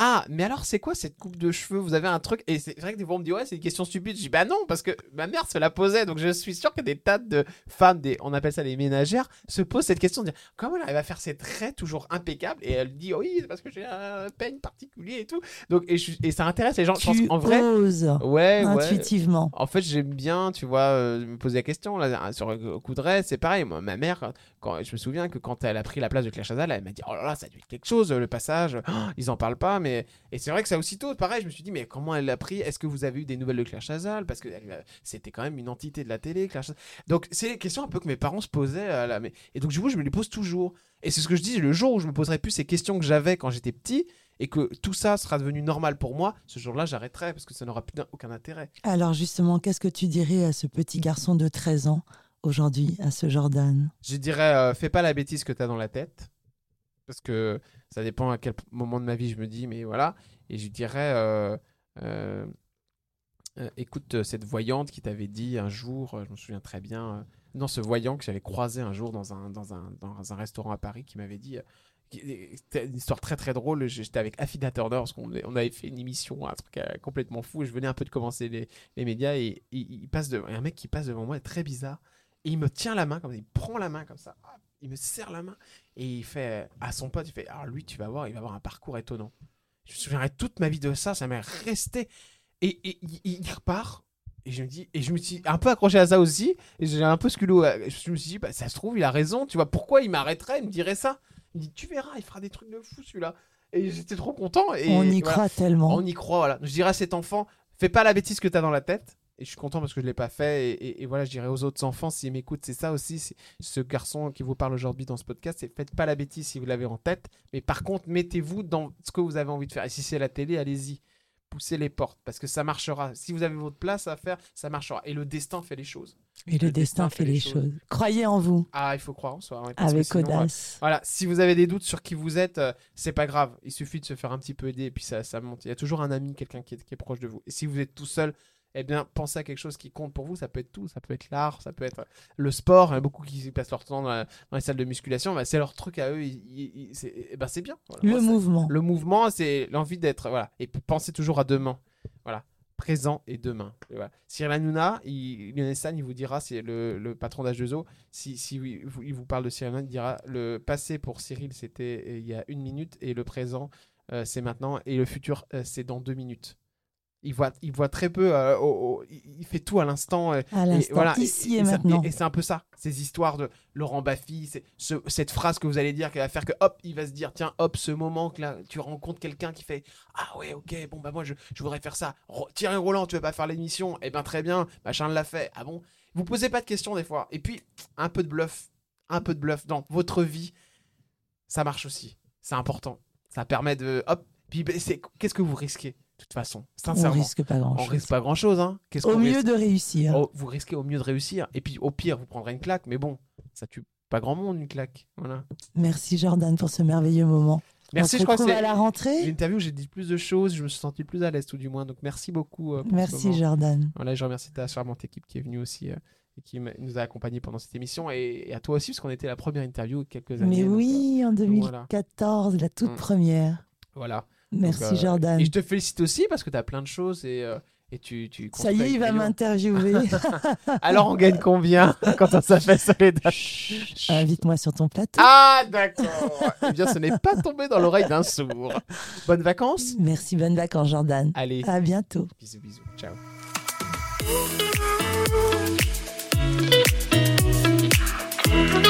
Ah, mais alors c'est quoi cette coupe de cheveux? Vous avez un truc? Et c'est vrai que des fois on me dit ouais, c'est une question stupide. Je dis bah non, parce que ma mère se la posait, donc je suis sûr que des tas de femmes, des, on appelle ça les ménagères, se posent cette question de dire comment elle arrive à faire ses traits toujours impeccables, et elle dit oui, c'est parce que j'ai un peigne particulier et tout. Donc et, je, et ça intéresse les gens. Tu je pense en vrai, oses ouais, intuitivement. Ouais. En fait, j'aime bien, tu vois, euh, me poser la question là sur le Coudray, c'est pareil. Moi, ma mère, quand je me souviens que quand elle a pris la place de Claire Chazal, elle m'a dit oh là là, ça a dû être quelque chose le passage. Oh, ils en parlent pas, mais et c'est vrai que ça aussitôt, pareil, je me suis dit mais comment elle l'a pris, est-ce que vous avez eu des nouvelles de Claire Chazal, parce que elle, c'était quand même une entité de la télé, Claire Chazal. Donc c'est des questions un peu que mes parents se posaient euh, là, mais... et donc du coup je me les pose toujours, et c'est ce que je dis, le jour où je me poserai plus ces questions que j'avais quand j'étais petit, et que tout ça sera devenu normal pour moi, ce jour-là j'arrêterai, parce que ça n'aura plus aucun intérêt. Alors justement, qu'est-ce que tu dirais à ce petit garçon de treize ans aujourd'hui, à ce Jordan? Je dirais euh, fais pas la bêtise que t'as dans la tête, parce que ça dépend à quel moment de ma vie je me dis, mais voilà. Et je dirais, euh, euh, euh, écoute cette voyante qui t'avait dit un jour, je me souviens très bien, euh, non, ce voyant que j'avais croisé un jour dans un, dans un, dans un restaurant à Paris, qui m'avait dit, euh, c'était une histoire très très drôle, j'étais avec Affida Turner, parce qu'on on avait fait une émission, un truc euh, complètement fou, et je venais un peu de commencer les, les médias, et il, il passe de, un mec qui passe devant moi, est très bizarre, et il me tient la main, comme ça, il prend la main comme ça, il me serre la main, et il fait à son pote, il fait alors lui, tu vas voir, il va avoir un parcours étonnant. Je me souviendrai toute ma vie de ça, ça m'est resté. Et, et il, il repart, et je me dis, et je me suis un peu accroché à ça aussi, et j'ai un peu ce culot. Je me suis dit, bah, ça se trouve, il a raison, tu vois, pourquoi il m'arrêterait, il me dirait ça. Il me dit, tu verras, il fera des trucs de fou celui-là. Et j'étais trop content. Et on y voilà. croit tellement. On y croit, voilà. Je dirais à cet enfant, fais pas la bêtise que t'as dans la tête. Et je suis content parce que je ne l'ai pas fait. Et, et, et voilà, je dirais aux autres enfants, s'ils m'écoutent, c'est ça aussi. C'est ce garçon qui vous parle aujourd'hui dans ce podcast, c'est faites pas la bêtise si vous l'avez en tête. Mais par contre, mettez-vous dans ce que vous avez envie de faire. Et si c'est la télé, allez-y. Poussez les portes parce que ça marchera. Si vous avez votre place à faire, ça marchera. Et le destin fait les choses. Et le, le destin, destin fait, fait les choses. choses. Croyez en vous. Ah, il faut croire en soi. Hein, parce Avec que sinon, audace. Euh, voilà, si vous avez des doutes sur qui vous êtes, euh, c'est pas grave. Il suffit de se faire un petit peu aider et puis ça, ça monte. Il y a toujours un ami, quelqu'un qui est, qui est proche de vous. Et si vous êtes tout seul, eh bien, pensez à quelque chose qui compte pour vous. Ça peut être tout, ça peut être l'art, ça peut être le sport. Il y a beaucoup qui passent leur temps dans, la, dans les salles de musculation. Bah, c'est leur truc à eux. Ils, ils, ils, c'est, eh ben, c'est bien. Voilà. Le Moi, mouvement. C'est, le mouvement, c'est l'envie d'être. Voilà. Et pensez toujours à demain. Voilà. Présent et demain. Et voilà. Cyril Hanouna, Lionel San, il vous dira, c'est le, le patron d'H deux O. Si, si il, vous, il vous parle de Cyril Hanouna, il dira le passé pour Cyril, c'était il y a une minute, et le présent, euh, c'est maintenant, et le futur, euh, c'est dans deux minutes. Il voit, il voit très peu, euh, oh, oh, il fait tout à l'instant. Euh, à l'instant, et, voilà, ici et, et, et maintenant. Ça, et, et c'est un peu ça, ces histoires de Laurent Baffie, c'est, ce, cette phrase que vous allez dire qui va faire que hop, il va se dire tiens, hop, ce moment que là, tu rencontres quelqu'un qui fait ah ouais, ok, bon, bah moi je, je voudrais faire ça. Ro- Thierry Roland, tu veux pas faire l'émission? Eh ben très bien, machin l'a fait. Ah bon? Vous posez pas de questions des fois. Et puis, un peu de bluff, un peu de bluff dans votre vie, ça marche aussi. C'est important. Ça permet de hop, puis c'est, qu'est-ce que vous risquez? de toute façon, sincèrement. On risque pas grand-chose. On risque pas grand-chose. Hein. Qu'est-ce au qu'on mieux risque... de réussir. Oh, vous risquez au mieux de réussir. Et puis, au pire, vous prendrez une claque. Mais bon, ça tue pas grand monde, une claque. Voilà. Merci, Jordan, pour ce merveilleux moment. Merci, on se je crois que c'est à la rentrée. L'interview où j'ai dit plus de choses, je me suis senti plus à l'aise, tout du moins. Donc, merci beaucoup. Euh, pour merci, ce Jordan. Voilà, je remercie ta charmante équipe qui est venue aussi. Euh... et qui nous a accompagnés pendant cette émission, et à toi aussi, parce qu'on était la première interview quelques années. Mais oui, donc, en deux mille quatorze, voilà. La toute première. Voilà. Merci donc, euh, Jordan. Et je te félicite aussi, parce que tu as plein de choses, et, euh, et tu, tu ça y est, il va m'interviewer. Alors, on gagne combien quand on s'appelle Soledad? Chut, invite-moi sur ton plateau. Ah, d'accord. Eh bien, ce n'est pas tombé dans l'oreille d'un sourd. Bonnes vacances. Merci, bonnes vacances, Jordan. Allez. À bientôt. Bisous, bisous. Ciao. Thank you.